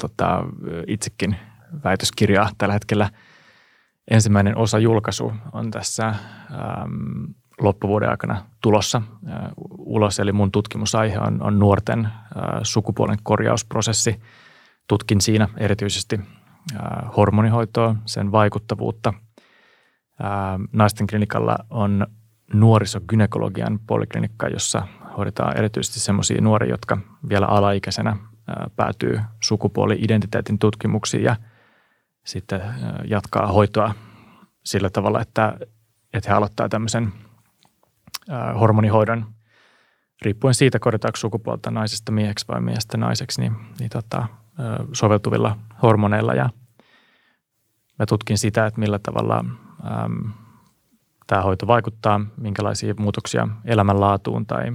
itsekin väitöskirjaa tällä hetkellä. Ensimmäinen osa julkaisu on tässä loppuvuoden aikana tulossa ulos. Eli mun tutkimusaihe on nuorten sukupuolen korjausprosessi. Tutkin siinä erityisesti hormonihoitoa, sen vaikuttavuutta. Naisten klinikalla on nuorisogynekologian poliklinikka, jossa hoidetaan erityisesti semmoisia nuoria, jotka vielä alaikäisenä päätyy sukupuoli-identiteetin tutkimuksiin ja sitten jatkaa hoitoa sillä tavalla, että he aloittaa tämmöisen hormonihoidon, riippuen siitä, korjataanko sukupuolta naisesta mieheksi vai miehestä naiseksi, niin soveltuvilla hormoneilla. Ja mä tutkin sitä, että millä tavalla tämä hoito vaikuttaa, minkälaisia muutoksia elämänlaatuun tai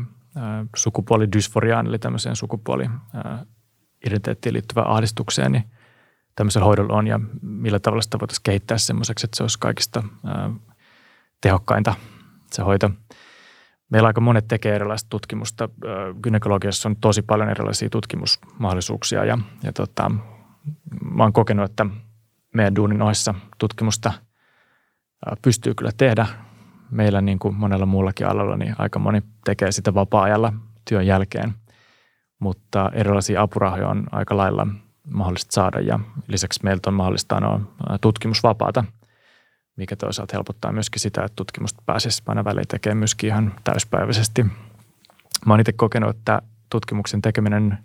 sukupuolidysforiaan, eli tämmöiseen sukupuoli-identiteettiin liittyvään ahdistukseen, niin tämmöisellä hoidolla on ja millä tavalla sitä voitaisiin kehittää semmoiseksi, että se olisi kaikista tehokkainta se hoito. Meillä aika monet tekee erilaista tutkimusta. Gynekologiassa on tosi paljon erilaisia tutkimusmahdollisuuksia ja mä oon kokenut, että meidän duunin ohessa tutkimusta pystyy kyllä tehdä. Meillä niin kuin monella muullakin alalla niin aika moni tekee sitä vapaa-ajalla työn jälkeen, mutta erilaisia apurahoja on aika lailla mahdollista saada ja lisäksi meiltä on mahdollista anoa tutkimusvapaata, mikä toisaalta helpottaa myöskin sitä, että tutkimusta pääsisi aina väliin tekemään myöskin ihan täyspäiväisesti. Mä oon itse kokenut, että tutkimuksen tekeminen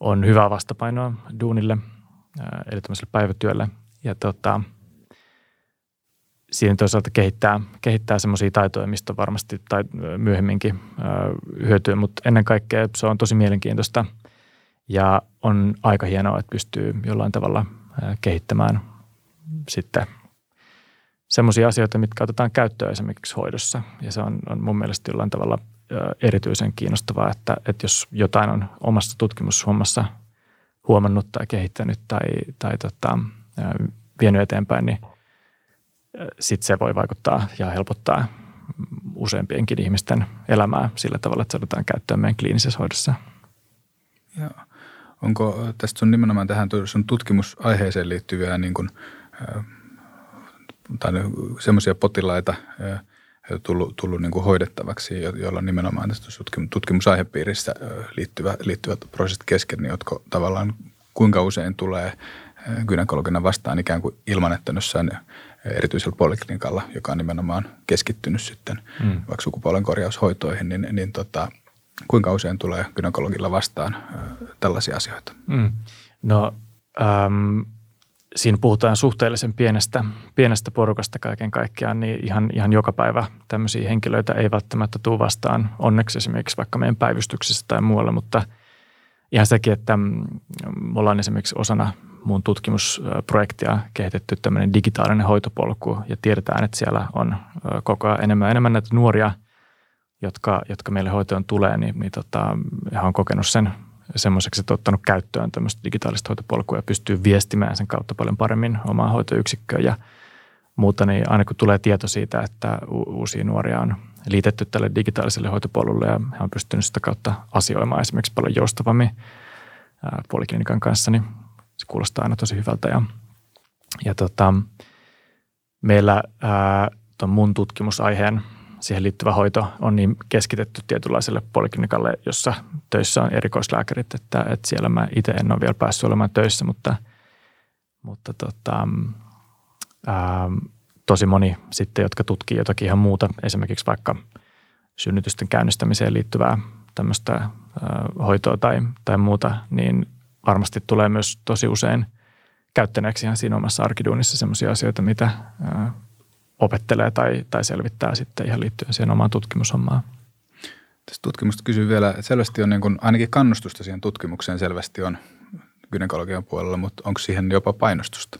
on hyvää vastapainoa duunille, eli tämmöiselle päivätyölle. Ja siihen toisaalta kehittää semmoisia taitoja, mistä varmasti tai myöhemminkin hyötyy, mutta ennen kaikkea se on tosi mielenkiintoista ja on aika hienoa, että pystyy jollain tavalla kehittämään sitten semmoisia asioita, mitkä otetaan käyttöön esimerkiksi hoidossa, ja se on mun mielestä jollain tavalla erityisen kiinnostavaa, että jos jotain on omassa tutkimushommassa huomannut tai kehittänyt tai vienyt eteenpäin, niin sitten se voi vaikuttaa ja helpottaa useampienkin ihmisten elämää sillä tavalla, että se otetaan käyttöön meidän kliinisessä hoidossa. Ja onko tästä sun nimenomaan tähän sun tutkimusaiheeseen liittyviä niin kuin, tai semmoisia potilaita tullut niin kuin hoidettavaksi, joilla on nimenomaan tästä tutkimusaihepiiristä liittyvät prosessit kesken, niin jotka tavallaan kuinka usein tulee gynekologina vastaan ikään kuin ilman, että jossain erityisellä poliklinikalla, joka on nimenomaan keskittynyt sitten vaikka sukupuolen korjaushoitoihin, niin kuinka usein tulee gynekologilla vastaan tällaisia asioita? No siinä puhutaan suhteellisen pienestä porukasta kaiken kaikkiaan, niin ihan joka päivä tämmöisiä henkilöitä ei välttämättä tule vastaan. Onneksi esimerkiksi vaikka meidän päivystyksessä tai muualla, mutta ihan sekin, että me ollaan esimerkiksi osana mun tutkimusprojektia kehitetty tämmöinen digitaalinen hoitopolku, ja tiedetään, että siellä on koko ajan enemmän näitä nuoria, jotka meille hoitoon tulee, niin he on kokenut sen semmoiseksi, että ottanut käyttöön tämmöistä digitaalista hoitopolkua ja pystyy viestimään sen kautta paljon paremmin omaa hoitoyksikköön ja muuta, niin aina kun tulee tieto siitä, että uusia nuoria on liitetty tälle digitaaliselle hoitopolulle ja he on pystynyt sitä kautta asioimaan esimerkiksi paljon joustavammin poliklinikan kanssa, niin se kuulostaa aina tosi hyvältä. Ja meillä tuon mun tutkimusaiheen siihen liittyvä hoito on niin keskitetty tietynlaiselle poliklinikalle, jossa töissä on erikoislääkärit, että siellä mä itse en ole vielä päässyt olemaan töissä, mutta tosi moni sitten, jotka tutkii jotakin ihan muuta, esimerkiksi vaikka synnytysten käynnistämiseen liittyvää tämmöistä hoitoa tai muuta, niin varmasti tulee myös tosi usein käyttäneeksi ihan siinä omassa arkiduunissa semmoisia asioita, mitä opettelee tai selvittää sitten ihan liittyen siihen omaan tutkimushommaan. Tästä tutkimusta kysyn vielä. Selvästi on niin kuin, ainakin kannustusta siihen tutkimukseen selvästi on gynekologian puolella, mutta onko siihen jopa painostusta?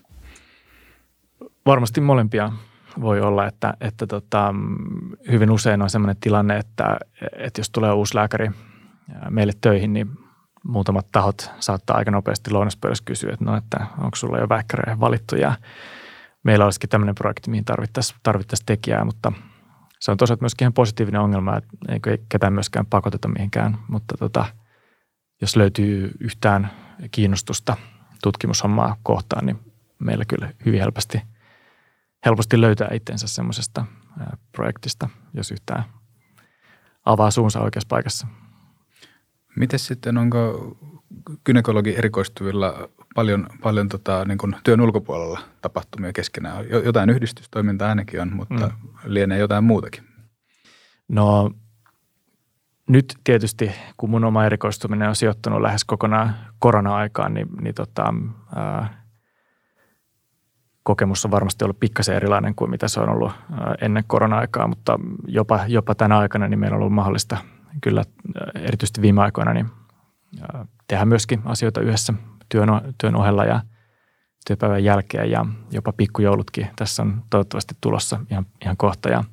Varmasti molempia voi olla, että hyvin usein on sellainen tilanne, että jos tulee uusi lääkäri meille töihin, niin muutamat tahot saattaa aika nopeasti lounaspöydässä kysyä, että no, että onko sulla jo väikkäreä valittu, ja meillä olisikin tämmöinen projekti, mihin tarvittaisiin tekijää, mutta se on tosiaan myöskin ihan positiivinen ongelma, että ei ketään myöskään pakoteta mihinkään, mutta jos löytyy yhtään kiinnostusta tutkimushommaa kohtaan, niin meillä kyllä hyvin helposti löytää itsensä semmoisesta projektista, jos yhtään avaa suunsa oikeassa paikassa. Mites sitten, onko gynekologi erikoistuvilla paljon niin kuin työn ulkopuolella tapahtumia keskenään? Jotain yhdistystoimintaa ainakin on, mutta lienee jotain muutakin. No nyt tietysti, kun mun oma erikoistuminen on sijoittunut lähes kokonaan korona-aikaan, niin kokemus on varmasti ollut pikkasen erilainen kuin mitä se on ollut ennen korona-aikaa, mutta jopa tänä aikana niin meillä on ollut mahdollista kyllä erityisesti viime aikoina niin tehdään myöskin asioita yhdessä työn ohella ja työpäivän jälkeen, ja jopa pikkujoulutkin tässä on toivottavasti tulossa ihan kohta. Ja,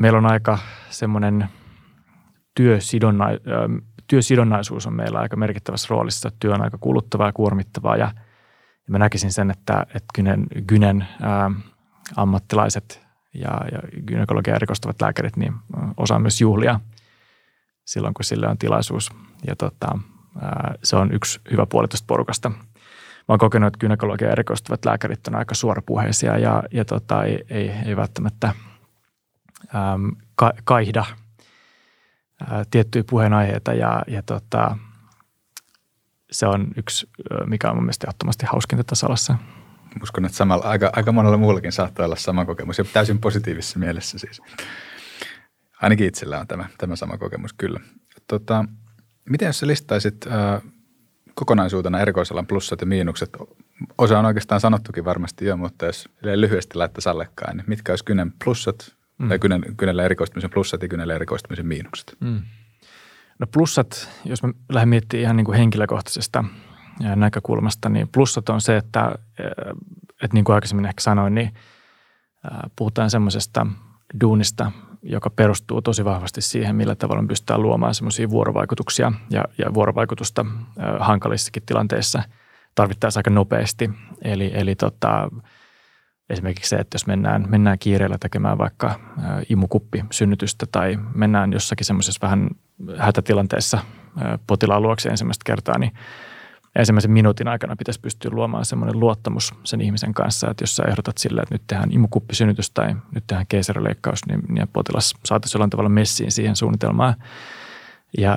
meillä on aika semmoinen työsidonnaisuus on meillä aika merkittävässä roolissa. Työ on aika kuluttavaa ja kuormittavaa, ja mä näkisin sen, että gynen ammattilaiset ja gynekologian erikoistuvat lääkärit, niin osaa myös juhlia silloin, kun sille on tilaisuus. Ja se on yksi hyvä puoli tästä porukasta. Mä oon kokenut, että gynekologian erikoistuvat lääkärit on aika suorapuheisia ja ei välttämättä kaihda tiettyjä puheenaiheita. Ja se on yksi, mikä on mun mielestä ehdottomasti hauskinta tässä alassa. Uskon, että samalla, aika monella muullakin saattaa olla sama kokemus, ja täysin positiivisessa mielessä siis. Ainakin itsellä on tämä sama kokemus, kyllä. Miten jos sä listaisit kokonaisuutena erikoisalan plussat ja miinukset? Osa on oikeastaan sanottukin varmasti jo, mutta jos lyhyesti laittaisi allekkaan, niin mitkä olisi kynen plussat tai kynellä erikoistumisen plussat ja kynellä erikoistumisen miinukset? No plussat, jos mä lähden miettimään ihan niin kuin henkilökohtaisesta näkökulmasta, niin plussat on se, että niin kuin aikaisemmin ehkä sanoin, niin puhutaan semmoisesta duunista, joka perustuu tosi vahvasti siihen, millä tavalla me pystytään luomaan semmoisia vuorovaikutuksia ja vuorovaikutusta hankalissakin tilanteissa tarvittaisiin aika nopeasti. Eli esimerkiksi se, että jos mennään kiireellä tekemään vaikka imukuppisynnytystä tai mennään jossakin semmoisessa vähän hätätilanteessa potilaan luokse ensimmäistä kertaa, niin ensimmäisen minuutin aikana pitäisi pystyä luomaan semmoinen luottamus sen ihmisen kanssa, että jos sä ehdotat sillä, että nyt tehdään imukuppisynnytys tai nyt tehdään keisarileikkaus, niin potilas saataisiin jollain tavalla messiin siihen suunnitelmaan. Ja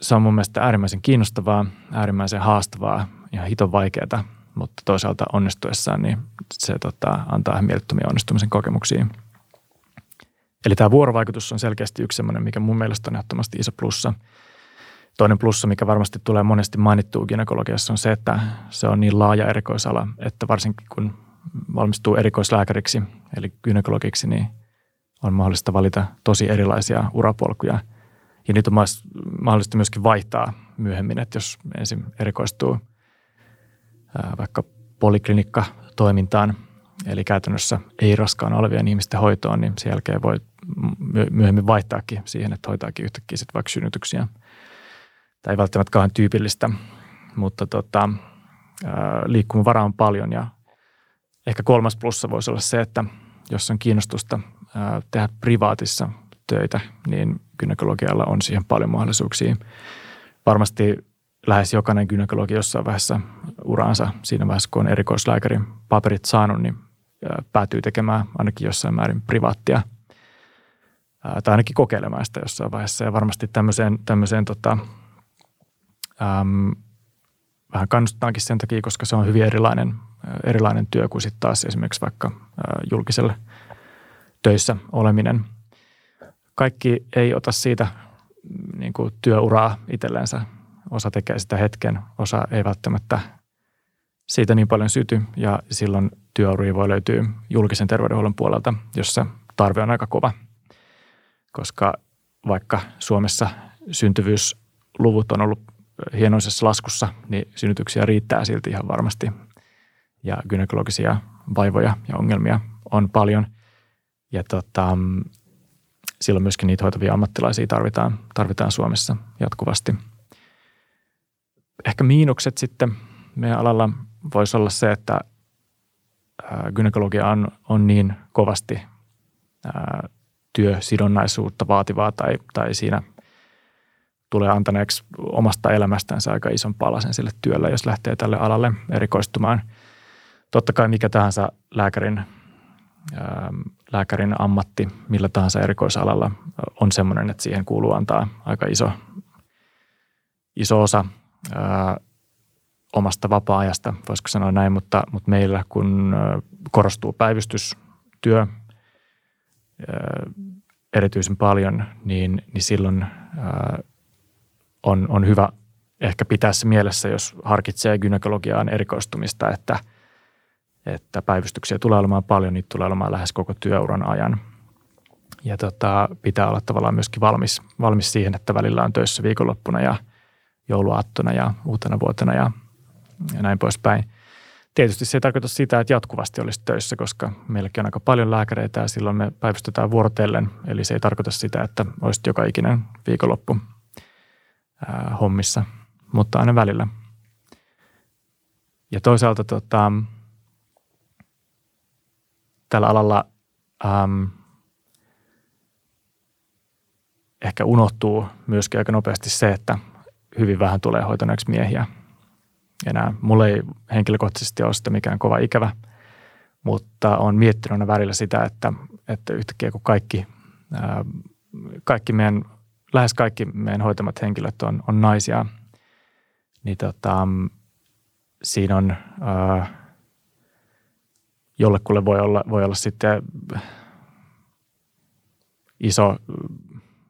se on mun mielestä äärimmäisen kiinnostavaa, äärimmäisen haastavaa, ihan hiton vaikeaa, mutta toisaalta onnistuessaan niin se antaa ihan mielettömiä onnistumisen kokemuksia. Eli tämä vuorovaikutus on selkeästi yksi semmoinen, mikä mun mielestä on ehdottomasti iso plussa. Toinen plussa, mikä varmasti tulee monesti mainittua gynekologiassa, on se, että se on niin laaja erikoisala, että varsinkin kun valmistuu erikoislääkäriksi, eli gynekologiksi, niin on mahdollista valita tosi erilaisia urapolkuja. Ja niitä on mahdollista myöskin vaihtaa myöhemmin, että jos ensin erikoistuu vaikka poliklinikkatoimintaan, eli käytännössä ei raskaana olevien ihmisten hoitoon, niin sen jälkeen voi myöhemmin vaihtaakin siihen, että hoitaakin yhtäkkiä sitten vaikka synnytyksiä. Tämä ei välttämättä kauhean tyypillistä, mutta liikkumavaraa on paljon. Ja ehkä kolmas plussa voisi olla se, että jos on kiinnostusta tehdä privaatissa töitä, niin gynekologialla on siihen paljon mahdollisuuksia. Varmasti lähes jokainen gynekologi jossain vaiheessa uraansa, siinä vaiheessa kun on erikoislääkäri paperit saanut, niin päätyy tekemään ainakin jossain määrin privaattia. Tai ainakin kokeilemaan sitä jossain vaiheessa. Ja varmasti tämmöiseen vähän kannustetaankin sen takia, koska se on hyvin erilainen työ kuin sitten taas esimerkiksi vaikka julkiselle töissä oleminen. Kaikki ei ota siitä niin kuin työuraa itsellensä. Osa tekee sitä hetken, osa ei välttämättä siitä niin paljon syty ja silloin työuria voi löytyä julkisen terveydenhuollon puolelta, jossa tarve on aika kova, koska vaikka Suomessa syntyvyysluvut on ollut hienoisessa laskussa, niin synnytyksiä riittää silti ihan varmasti ja gynekologisia vaivoja ja ongelmia on paljon ja silloin myöskin niitä hoitavia ammattilaisia tarvitaan Suomessa jatkuvasti. Ehkä miinukset sitten meidän alalla voisi olla se, että gynekologia on niin kovasti työsidonnaisuutta vaativaa tai siinä tulee antaneeksi omasta elämästänsä aika ison palasen sille työlle, jos lähtee tälle alalle erikoistumaan. Totta kai mikä tahansa lääkärin ammatti millä tahansa erikoisalalla on semmoinen, että siihen kuuluu antaa aika iso osa omasta vapaa-ajasta, voisiko sanoa näin, mutta meillä kun korostuu päivystystyö erityisen paljon, niin silloin on hyvä ehkä pitää se mielessä, jos harkitsee gynekologiaan erikoistumista, että päivystyksiä tulee olemaan paljon, niitä tulee olemaan lähes koko työuran ajan. Ja pitää olla tavallaan myöskin valmis siihen, että välillä on töissä viikonloppuna ja jouluaattona ja uutena vuotena ja näin poispäin. Tietysti se ei tarkoita sitä, että jatkuvasti olisi töissä, koska meilläkin on aika paljon lääkäreitä ja silloin me päivystetään vuorotellen. Eli se ei tarkoita sitä, että olisi joka ikinen viikonloppu hommissa, mutta aina välillä. Ja toisaalta tällä alalla ehkä unohtuu myöskin aika nopeasti se, että hyvin vähän tulee hoitaneeksi miehiä enää. Mulla ei henkilökohtaisesti ole sitä mikään kova ikävä, mutta olen miettinyt aina välillä sitä, että yhtäkkiä kun lähes kaikki meidän hoitamat henkilöt on naisia, niin siinä on jollekulle voi olla sitten iso,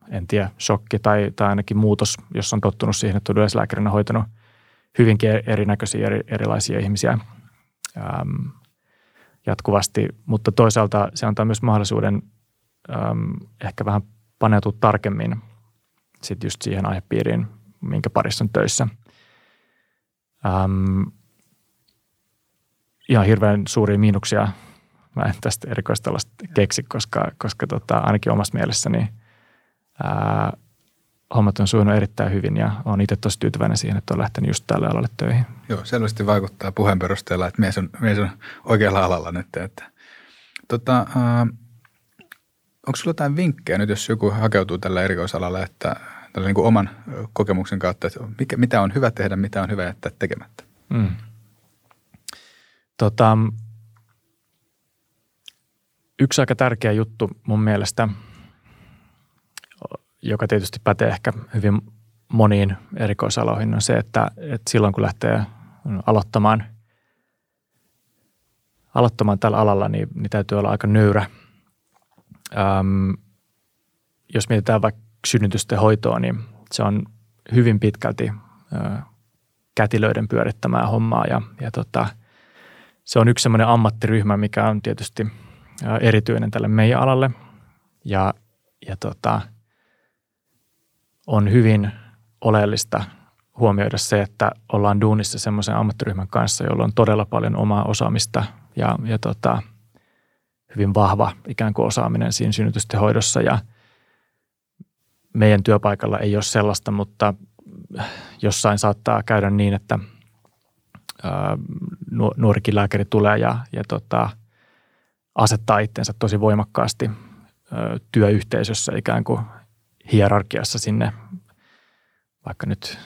en tiedä, shokki tai ainakin muutos, jos on tottunut siihen, että on yleislääkärinä hoitanut hyvinkin erinäköisiä erilaisia ihmisiä jatkuvasti, mutta toisaalta se antaa myös mahdollisuuden ehkä vähän paneutua tarkemmin sitten just siihen aihepiiriin, minkä parissa on töissä. Ihan hirveän suuria miinuksia mä en tästä erikoistalosta keksi, koska ainakin omassa mielessäni hommat on sujunut erittäin hyvin ja olen itse tosi tyytyväinen siihen, että olen lähtenyt just tälle alalle töihin. Joo, selvästi vaikuttaa puheen perusteella, että mies on oikealla alalla nyt. Että. Onko sulla jotain vinkkejä nyt, jos joku hakeutuu tällä erikoisalalla, että niin kuin oman kokemuksen kautta, että mitä on hyvä tehdä, mitä on hyvä jättää tekemättä? Yksi aika tärkeä juttu mun mielestä, joka tietysti pätee ehkä hyvin moniin erikoisaloihin, on se, että silloin kun lähtee aloittamaan tällä alalla, niin täytyy olla aika nöyrä. Jos mietitään vaikka synnytysten hoitoa, niin se on hyvin pitkälti kätilöiden pyörittämää hommaa ja se on yksi sellainen ammattiryhmä, mikä on tietysti erityinen tälle meidän alalle ja on hyvin oleellista huomioida se, että ollaan duunissa semmoisen ammattiryhmän kanssa, jolla on todella paljon omaa osaamista ja hyvin vahva ikään kuin osaaminen siinä synnytysten hoidossa ja meidän työpaikalla ei ole sellaista, mutta jossain saattaa käydä niin, että nuorikin lääkäri tulee ja asettaa itsensä tosi voimakkaasti työyhteisössä ikään kuin hierarkiassa sinne vaikka nyt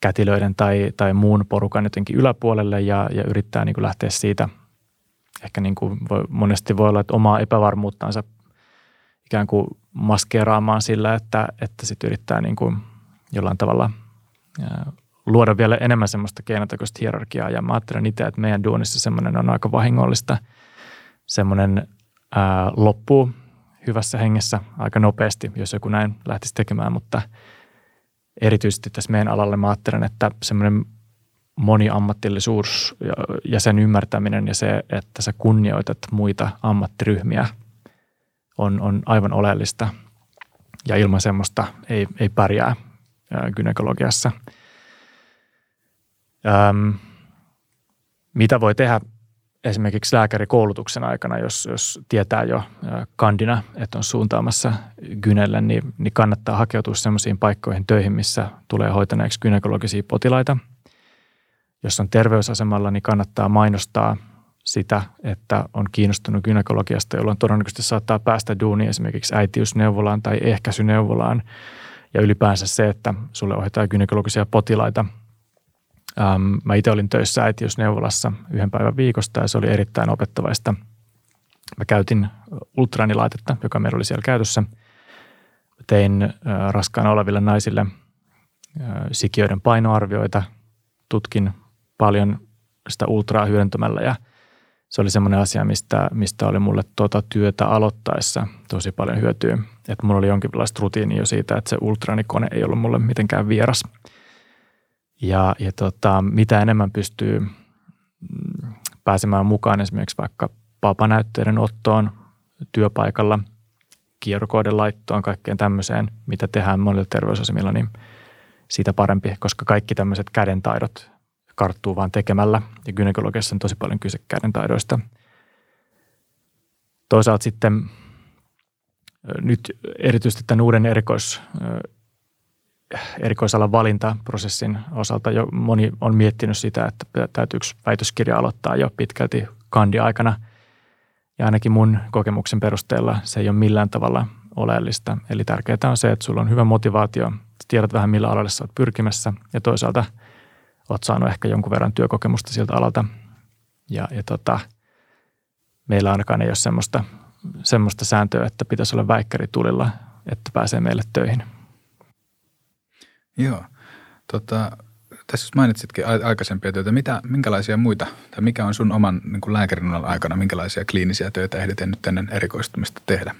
kätilöiden tai muun porukan jotenkin yläpuolelle ja yrittää niin kuin lähteä siitä. Ehkä niin kuin monesti voi olla, että omaa epävarmuuttaansa ikään kuin maskeeraamaan sillä, että sitten yrittää niin kuin jollain tavalla luoda vielä enemmän semmoista keinotekoista hierarkiaa. Ja mä ajattelen itse, että meidän duunissa semmoinen on aika vahingollista. Semmoinen loppuu hyvässä hengessä aika nopeasti, jos joku näin lähtisi tekemään, mutta erityisesti tässä meidän alalle mä ajattelen, että semmoinen moniammatillisuus ja sen ymmärtäminen ja se, että sä kunnioitat muita ammattiryhmiä on aivan oleellista ja ilman semmoista ei pärjää gynekologiassa. Mitä voi tehdä esimerkiksi lääkärikoulutuksen aikana, jos tietää jo kandina, että on suuntaamassa gynelle, niin kannattaa hakeutua semmoisiin paikkoihin töihin, missä tulee hoitaneeksi gynekologisia potilaita. Jos on terveysasemalla, niin kannattaa mainostaa sitä, että on kiinnostunut gynekologiasta, jolloin todennäköisesti saattaa päästä duuniin esimerkiksi äitiysneuvolaan tai ehkäisyneuvolaan. Ja ylipäänsä se, että sulle ohjataan gynekologisia potilaita. Mä itse olin töissä äitiysneuvolassa yhden päivän viikosta ja se oli erittäin opettavaista. Mä käytin ultraanilaitetta, joka meillä oli siellä käytössä. Mä tein raskaana oleville naisille sikiöiden painoarvioita, tutkin paljon sitä ultraa hyödyntämällä ja se oli semmoinen asia, mistä oli mulle työtä aloittaessa tosi paljon hyötyä. Että mulla oli jonkinlaista rutiinia jo siitä, että se ultraanikone ei ollut mulle mitenkään vieras. Ja mitä enemmän pystyy pääsemään mukaan esimerkiksi vaikka papanäytteiden ottoon työpaikalla, kierrokoiden laittoon, kaikkeen tämmöiseen, mitä tehdään monilla terveysasemilla, niin siitä parempi, koska kaikki tämmöiset kädentaidot karttuu vaan tekemällä ja gynekologiassa on tosi paljon kyse kädentaidoista. Toisaalta sitten nyt erityisesti tämän uuden erikoisalan valintaprosessin osalta jo moni on miettinyt sitä, että täytyykö väitöskirja aloittaa jo pitkälti kandi-aikana. Ja ainakin mun kokemuksen perusteella se ei ole millään tavalla oleellista. Eli tärkeää on se, että sulla on hyvä motivaatio, tiedät vähän millä alalle sä oot pyrkimässä ja toisaalta oot saanut ehkä jonkun verran työkokemusta siltä alalta. Meillä ainakaan ei ole semmoista sääntöä, että pitäisi olla väikkäri tulilla, että pääsee meille töihin. Joo. Tässä jos mainitsitkin aikaisempia töitä, minkälaisia muita, tai mikä on sun oman niin kuin lääkärin alan aikana, minkälaisia kliinisiä töitä ehdit nyt ennen erikoistumista tehdä?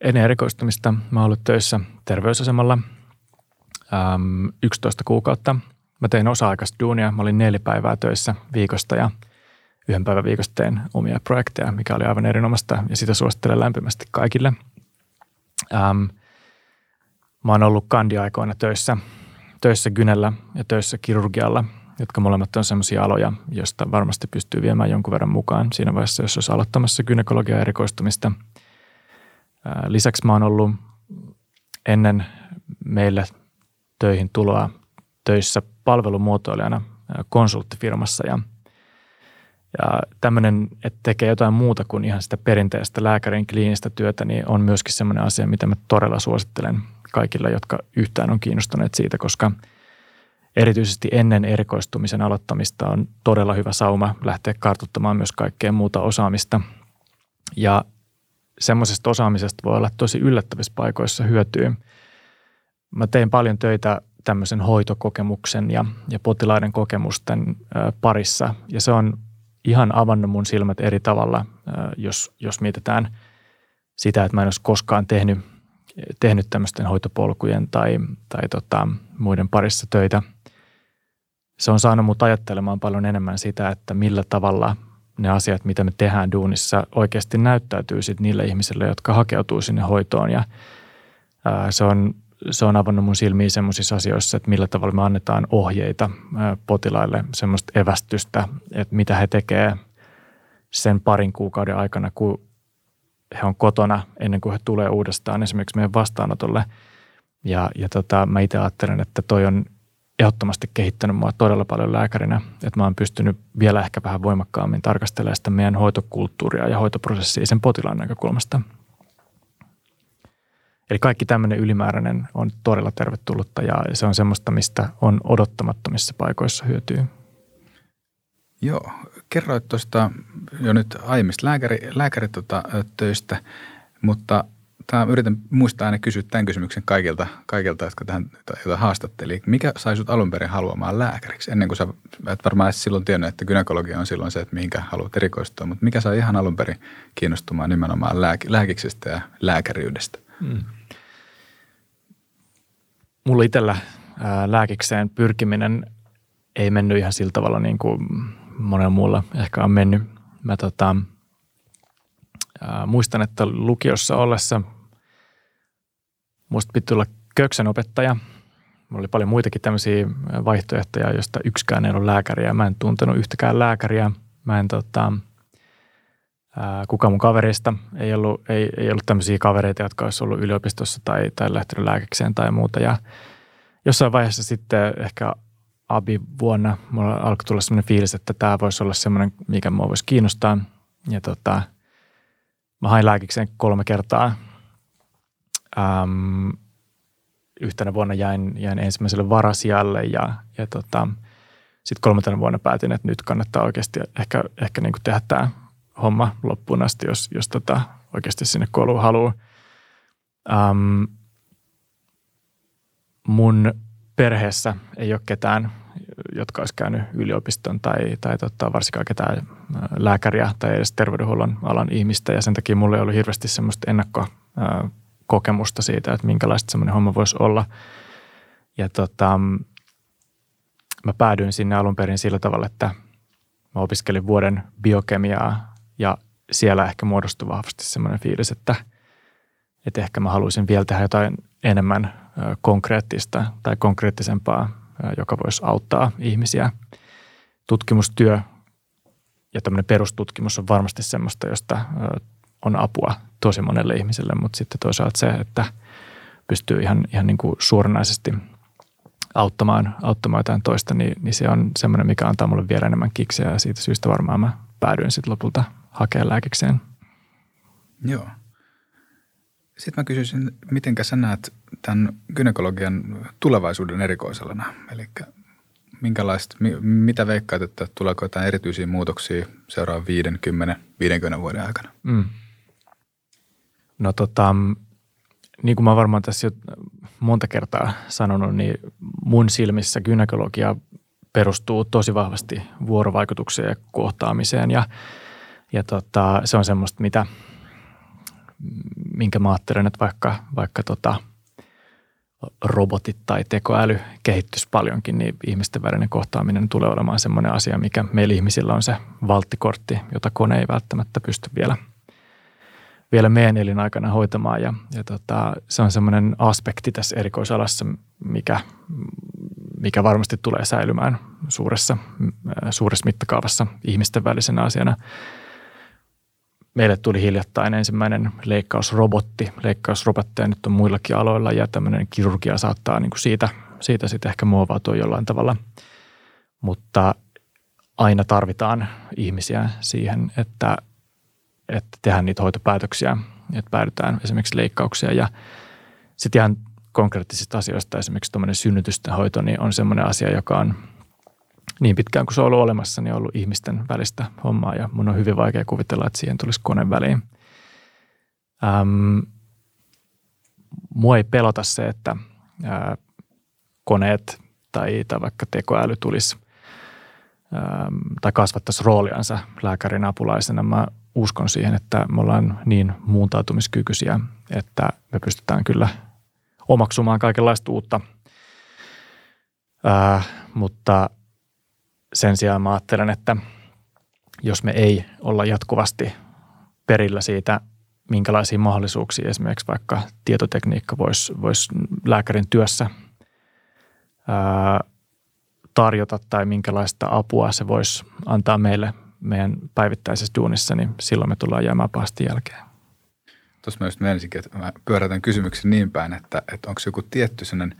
Ennen erikoistumista mä oon ollut töissä terveysasemalla 11 kuukautta. Mä tein osa-aikaista duunia, mä olin 4 päivää töissä viikosta ja 1 päivän viikosta tein omia projekteja, mikä oli aivan erinomaista ja sitä suosittelen lämpimästi kaikille. Mä oon ollut kandiaikoina töissä Gynellä ja töissä kirurgialla, jotka molemmat on sellaisia aloja, joista varmasti pystyy viemään jonkun verran mukaan siinä vaiheessa, jos olisi aloittamassa gynekologian erikoistumista. Lisäksi mä oon ollut ennen meille töihin tuloa töissä palvelumuotoilijana konsulttifirmassa ja tämmöinen, että tekee jotain muuta kuin ihan sitä perinteistä lääkärin kliinistä työtä, niin on myöskin semmoinen asia, mitä mä todella suosittelen kaikille, jotka yhtään on kiinnostuneet siitä, koska erityisesti ennen erikoistumisen aloittamista on todella hyvä sauma lähteä kartuttamaan myös kaikkea muuta osaamista. Ja semmoisesta osaamisesta voi olla tosi yllättävissä paikoissa hyötyä. Mä tein paljon töitä tämmöisen hoitokokemuksen ja potilaiden kokemusten parissa ja se on ihan avannut mun silmät eri tavalla, jos mietitään sitä, että mä en olisi koskaan tehnyt tämmöisten hoitopolkujen tai muiden parissa töitä. Se on saanut mut ajattelemaan paljon enemmän sitä, että millä tavalla ne asiat, mitä me tehdään duunissa, oikeasti näyttäytyy sit niille ihmisille, jotka hakeutuu sinne hoitoon. Ja se on avannut mun silmiin semmoisissa asioissa, että millä tavalla me annetaan ohjeita potilaille, semmoista evästystä, että mitä he tekee sen parin kuukauden aikana, kun he on kotona ennen kuin he tulee uudestaan esimerkiksi meidän vastaanotolle. Ja mä itse ajattelen, että toi on ehdottomasti kehittänyt mua todella paljon lääkärinä, että mä oon pystynyt vielä ehkä vähän voimakkaammin tarkastelemaan sitä meidän hoitokulttuuria ja hoitoprosessia sen potilaan näkökulmasta. Eli kaikki tämmöinen ylimääräinen on todella tervetullutta ja se on semmoista, mistä on odottamattomissa paikoissa hyötyä. Joo, kerroit tuosta jo nyt aiemmista lääkäritöistä, mutta yritän muistaa aina kysyä tämän kysymyksen kaikilta jotka tähän haastatteli. Mikä sai sut alun perin haluamaan lääkäriksi? Ennen kuin sä et varmaan silloin tiennyt, että gynekologia on silloin se, että mihinkä haluat erikoistua, mutta mikä sai ihan alun perin kiinnostumaan nimenomaan lääkiksestä ja lääkäriydestä? Mulla itsellä lääkikseen pyrkiminen ei mennyt ihan sillä tavalla niin kuin monella muulla ehkä on mennyt. Mä muistan, että lukiossa ollessa musta piti tulla köksenopettaja. Mulla oli paljon muitakin tämmöisiä vaihtoehtoja, joista yksikään ei ollut lääkäriä. Mä en tuntenut yhtäkään lääkäriä. Kuka mun kavereista ei ollut tämmöisiä kavereita, jotka olisi ollut yliopistossa tai lähtenyt lääkikseen tai muuta. Ja jossain vaiheessa sitten ehkä abi-vuonna mulla alkoi tulla semmoinen fiilis, että tämä voisi olla semmoinen, mikä mua voisi kiinnostaa. Ja mä hain lääkikseen 3 kertaa. Yhtenä vuonna jäin ensimmäiselle varasijalle ja sitten 3. vuonna päätin, että nyt kannattaa oikeasti ehkä niin kuin tehdä tämä homma loppuun asti, jos oikeasti sinne kouluun haluaa. Mun perheessä ei ole ketään, jotka olisi käynyt yliopiston tai varsinkaan ketään lääkäriä tai edes terveydenhuollon alan ihmistä. Ja sen takia mulla ei ollut hirveästi semmoista ennakkokokemusta siitä, että minkälaista semmoinen homma voisi olla. Ja mä päädyin sinne alun perin sillä tavalla, että mä opiskelin vuoden biokemiaa. Ja siellä ehkä muodostui vahvasti semmoinen fiilis, että ehkä mä haluaisin vielä tehdä jotain enemmän konkreettista tai konkreettisempaa, joka voisi auttaa ihmisiä. Tutkimustyö ja tämmöinen perustutkimus on varmasti semmoista, josta on apua tosi monelle ihmiselle, mutta sitten toisaalta se, että pystyy ihan niin kuin suoranaisesti auttamaan jotain toista, niin se on semmoinen, mikä antaa mulle vielä enemmän kiksiä ja siitä syystä varmaan mä päädyin sitten lopulta hakea lääkikseen. Joo. Sitten mä kysyisin, mitenkä sä näet tämän gynekologian tulevaisuuden erikoisalana? Eli mitä veikkaat, että tuleeko jotain erityisiä muutoksia seuraavan 50 vuoden aikana? No niin kuin mä varmaan tässä jo monta kertaa sanonut, niin mun silmissä gynekologia perustuu tosi vahvasti vuorovaikutukseen ja kohtaamiseen ja se on semmoista, minkä mä ajattelen, että vaikka robotit tai tekoäly kehittyisi paljonkin, niin ihmisten välinen kohtaaminen tulee olemaan semmoinen asia, mikä meillä ihmisillä on se valttikortti, jota kone ei välttämättä pysty vielä meidän elinaikana hoitamaan. Ja se on semmoinen aspekti tässä erikoisalassa, mikä varmasti tulee säilymään suuressa mittakaavassa ihmisten välisenä asiana. Meille tuli hiljattain ensimmäinen leikkausrobotti. Leikkausrobotteja nyt on muillakin aloilla ja tämmöinen kirurgia saattaa niin kuin siitä sitten ehkä muovautua jollain tavalla. Mutta aina tarvitaan ihmisiä siihen, että tehdään niitä hoitopäätöksiä, että päädytään esimerkiksi leikkauksia. Ja sitten ihan konkreettisista asioista esimerkiksi tuommoinen synnytysten hoito niin on semmoinen asia, joka on niin pitkään kuin se on ollut olemassa, niin on ollut ihmisten välistä hommaa ja mun on hyvin vaikea kuvitella, että siihen tulisi kone väliin. Mua ei pelota se, että koneet tai vaikka tekoäly tulisi tai kasvattaisi rooliansa lääkärin apulaisena. Mä uskon siihen, että me ollaan niin muuntautumiskykyisiä, että me pystytään kyllä omaksumaan kaikenlaista uutta, mutta sen sijaan mä ajattelen, että jos me ei olla jatkuvasti perillä siitä, minkälaisia mahdollisuuksia esimerkiksi vaikka tietotekniikka voisi lääkärin työssä tarjota tai minkälaista apua se voisi antaa meille meidän päivittäisessä duunissa, niin silloin me tullaan jäämään pahasti jälkeen. Tuossa mä just menisinkin, että mä pyörätän kysymyksen niin päin, että onko joku tietty sellainen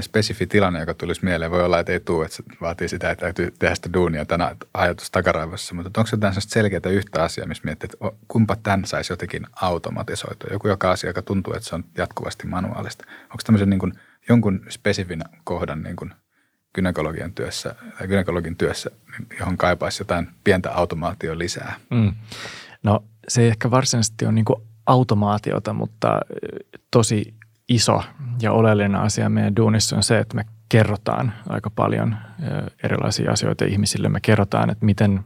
spesifi tilanne, joka tulisi mieleen. Voi olla, että ei tule, että se vaatii sitä, että täytyy tehdä sitä duunia tämän ajatus takaraivossa. Mutta onko jotain selkeää yhtä asiaa, missä miettii, että kumpa tämän saisi jotenkin automatisoitua? Joka asia, joka tuntuu, että se on jatkuvasti manuaalista. Onko tämmöisen niin kuin jonkun spesifin kohdan niin kuin gynekologin työssä, johon kaipaisi jotain pientä automaatioa lisää? No se ei ehkä varsinaisesti ole niin kuin automaatiota, mutta tosi iso ja oleellinen asia meidän duunissa on se, että me kerrotaan aika paljon erilaisia asioita ihmisille. Me kerrotaan, että miten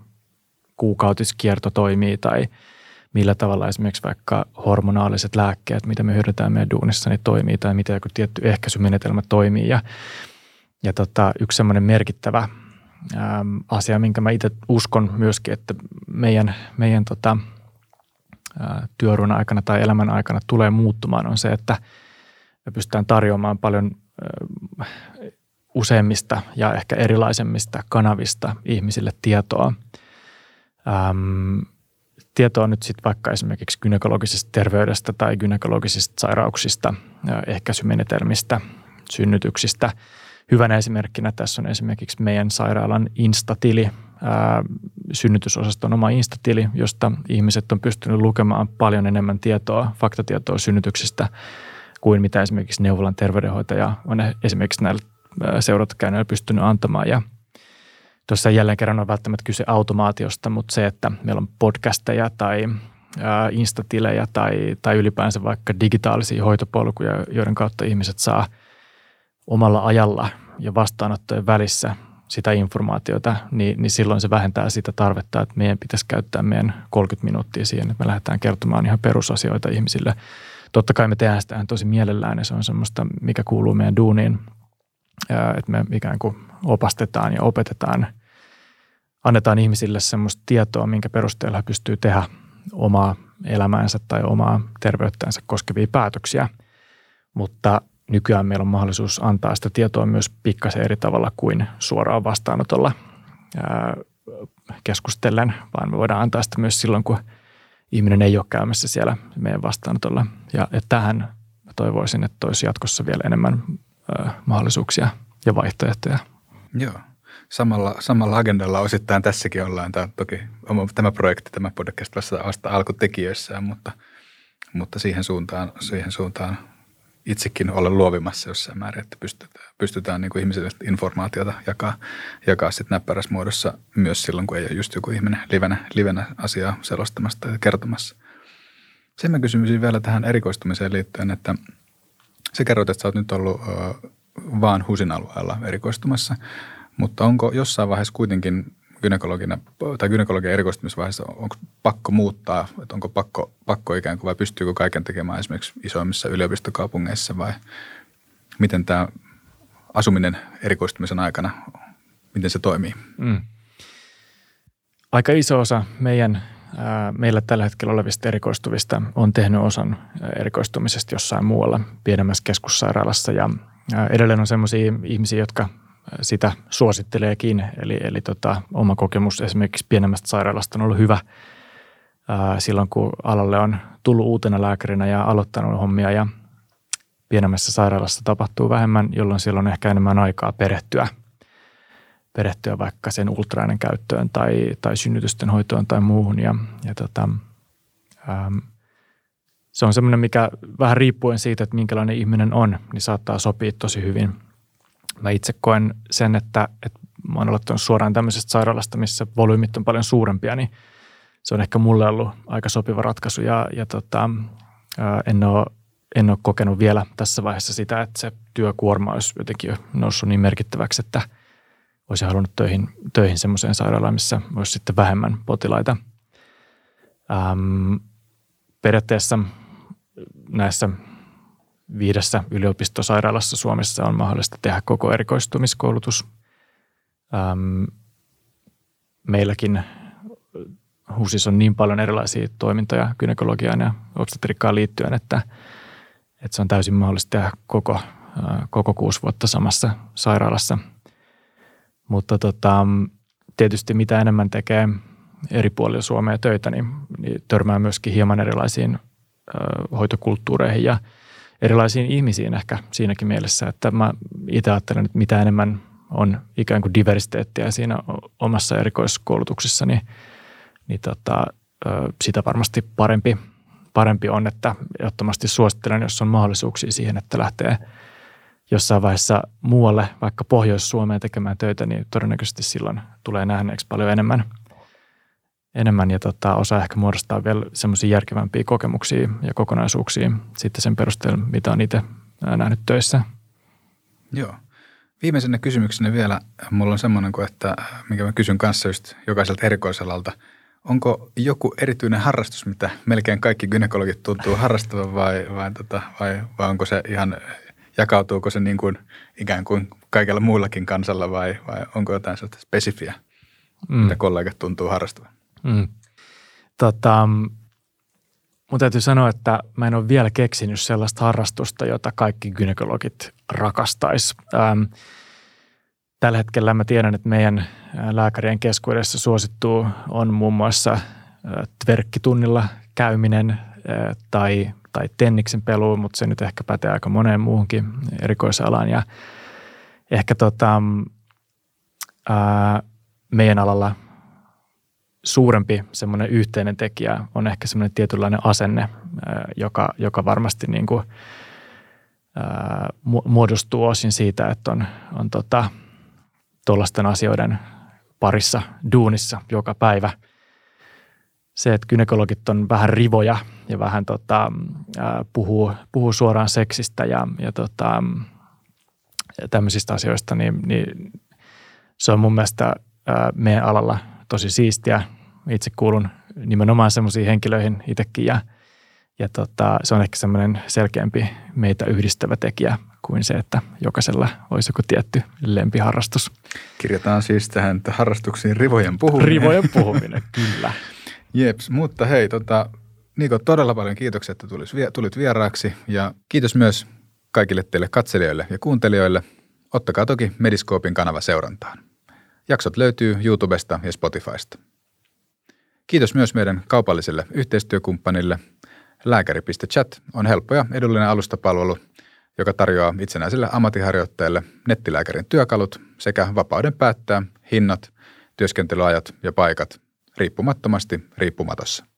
kuukautiskierto toimii tai millä tavalla esimerkiksi vaikka hormonaaliset lääkkeet, mitä me hyödytään meidän duunissa, niin toimii tai miten joku tietty ehkäisymenetelmä toimii. Ja yksi semmoinen merkittävä asia, minkä mä itse uskon myöskin, että meidän työuran aikana tai elämän aikana tulee muuttumaan, on se, että me pystytään tarjoamaan paljon useimmista ja ehkä erilaisemmista kanavista ihmisille tietoa. Tietoa nyt sitten vaikka esimerkiksi gynekologisesta terveydestä tai gynekologisista sairauksista, ehkäisymenetelmistä, synnytyksistä. Hyvänä esimerkkinä tässä on esimerkiksi meidän sairaalan instatili, synnytysosaston oma instatili, josta ihmiset on pystynyt lukemaan paljon enemmän tietoa, faktatietoa synnytyksistä kuin mitä esimerkiksi neuvolan terveydenhoitaja on esimerkiksi näillä seurantakäynneillä pystynyt antamaan. Ja tuossa jälleen kerran on välttämättä kyse automaatiosta, mutta se, että meillä on podcasteja tai instatilejä tai ylipäänsä vaikka digitaalisia hoitopolkuja, joiden kautta ihmiset saa omalla ajalla ja vastaanottojen välissä sitä informaatiota, niin silloin se vähentää sitä tarvetta, että meidän pitäisi käyttää meidän 30 minuuttia siihen, että me lähdetään kertomaan ihan perusasioita ihmisille. Totta kai me tehdään sitä tosi mielellään ja se on semmoista, mikä kuuluu meidän duuniin, että me ikään kuin opastetaan ja opetetaan, annetaan ihmisille semmoista tietoa, minkä perusteella pystyy tehdä omaa elämäänsä tai omaa terveyttänsä koskevia päätöksiä, mutta nykyään meillä on mahdollisuus antaa sitä tietoa myös pikkasen eri tavalla kuin suoraan vastaanotolla keskustellen, vaan me voidaan antaa sitä myös silloin, kun ihminen ei ole käymässä siellä meidän vastaanotolla. Ja tähän toivoisin, että olisi jatkossa vielä enemmän mahdollisuuksia ja vaihtoehtoja. Joo. Samalla agendalla osittain tässäkin ollaan. Tämä on toki tämä projekti, tämä podcast vasta alkutekijöissään, mutta siihen suuntaan itsekin olen luovimassa jossain määrin, että pystytään niin kuin ihmisille informaatiota jakaa sitten näppärässä muodossa myös silloin, kun ei ole just joku ihminen livenä asiaa selostamassa tai kertomassa. Sen mä kysymysin vielä tähän erikoistumiseen liittyen, että sä kerroit, että sä oot nyt ollut vaan HUSin alueella erikoistumassa, mutta onko jossain vaiheessa kuitenkin gynekologina tai gynekologian erikoistumisvaiheessa onko pakko muuttaa, että onko pakko ikään kuin vai pystyykö kaiken tekemään esimerkiksi isoimmissa yliopistokaupungeissa vai miten tämä asuminen erikoistumisen aikana, miten se toimii? Mm. Aika iso osa meillä tällä hetkellä olevista erikoistuvista on tehnyt osan erikoistumisesta jossain muualla pienemmässä keskussairaalassa ja edelleen on sellaisia ihmisiä, jotka sitä suositteleekin. Eli oma kokemus esimerkiksi pienemmästä sairaalasta on ollut hyvä silloin, kun alalle on tullut uutena lääkärinä ja aloittanut hommia ja pienemmässä sairaalassa tapahtuu vähemmän, jolloin siellä on ehkä enemmän aikaa perehtyä vaikka sen ultraäänen käyttöön tai synnytysten hoitoon tai muuhun. Se on semmoinen, mikä vähän riippuen siitä, että minkälainen ihminen on, niin saattaa sopia tosi hyvin. Mä itse koen sen, että mä oon aloittanut suoraan tämmöisestä sairaalasta, missä volyymit on paljon suurempia, niin se on ehkä mulle ollut aika sopiva ratkaisu en ole kokenut vielä tässä vaiheessa sitä, että se työkuorma olisi jotenkin noussut niin merkittäväksi, että olisin halunnut töihin semmoiseen sairaalaan, missä olisi sitten vähemmän potilaita. Periaatteessa näissä 5 yliopistosairaalassa Suomessa on mahdollista tehdä koko erikoistumiskoulutus. Meilläkin HUSissa on niin paljon erilaisia toimintoja gynekologiaan ja obstetriikkaan liittyen, että se on täysin mahdollista tehdä koko 6 vuotta samassa sairaalassa. Mutta tietysti mitä enemmän tekee eri puolilla Suomea töitä, niin törmää myöskin hieman erilaisiin hoitokulttuureihin ja erilaisiin ihmisiin ehkä siinäkin mielessä, että mä itse ajattelen, että mitä enemmän on ikään kuin diversiteettiä siinä omassa erikoiskoulutuksessa, niin sitä varmasti parempi on, että ehdottomasti suosittelen, jos on mahdollisuuksia siihen, että lähtee jossain vaiheessa muualle, vaikka Pohjois-Suomeen tekemään töitä, niin todennäköisesti silloin tulee nähneeksi paljon enemmän ja osa ehkä muodostaa vielä semmoisia järkevämpiä kokemuksia ja kokonaisuuksia sitten sen perusteella, mitä on itse nähnyt töissä. Joo. Viimeisenä kysymyksenä vielä mulla on semmoinen kuin, että minkä mä kysyn kanssa just jokaiselta erikoisalalta. Onko joku erityinen harrastus, mitä melkein kaikki gynekologit tuntuu harrastavan vai onko se ihan, jakautuuko se niin kuin ikään kuin kaikella muullakin kansalla vai onko jotain sellaista spesifiä, mitä kollegat tuntuu harrastavan? Mun täytyy sanoa, että mä en ole vielä keksinyt sellaista harrastusta, jota kaikki gynekologit rakastaisi. Tällä hetkellä mä tiedän, että meidän lääkärien keskuudessa suosittuu on muun muassa tverkkitunnilla käyminen tai tenniksen peluu, mutta se nyt ehkä pätee aika moneen muuhunkin erikoisalaan. Ja ehkä meidän alalla suurempi semmoinen yhteinen tekijä on ehkä semmoinen tietynlainen asenne, joka varmasti niin kuin muodostuu osin siitä, että on tuollaisten asioiden parissa duunissa joka päivä. Se, että gynekologit on vähän rivoja ja vähän puhuu suoraan seksistä ja tämmöisistä asioista, niin se on mun mielestä meidän alalla tosi siistiä. Itse kuulun nimenomaan semmoisiin henkilöihin itsekin ja se on ehkä semmoinen selkeämpi meitä yhdistävä tekijä kuin se, että jokaisella olisi joku tietty lempiharrastus. Kirjataan siis tähän harrastuksiin rivojen puhuminen. Rivojen puhuminen, kyllä. Jeps, mutta hei, Niko, todella paljon kiitoksia, että tulit vieraaksi ja kiitos myös kaikille teille katselijoille ja kuuntelijoille. Ottakaa toki Mediscoopin kanava seurantaan. Jaksot löytyy YouTubesta ja Spotifysta. Kiitos myös meidän kaupalliselle yhteistyökumppanille. Lääkäri.chat on helppo ja edullinen alustapalvelu, joka tarjoaa itsenäisille ammatinharjoittajille nettilääkärin työkalut sekä vapauden päättää hinnat, työskentelyajat ja paikat riippumattomasti riippumatossa.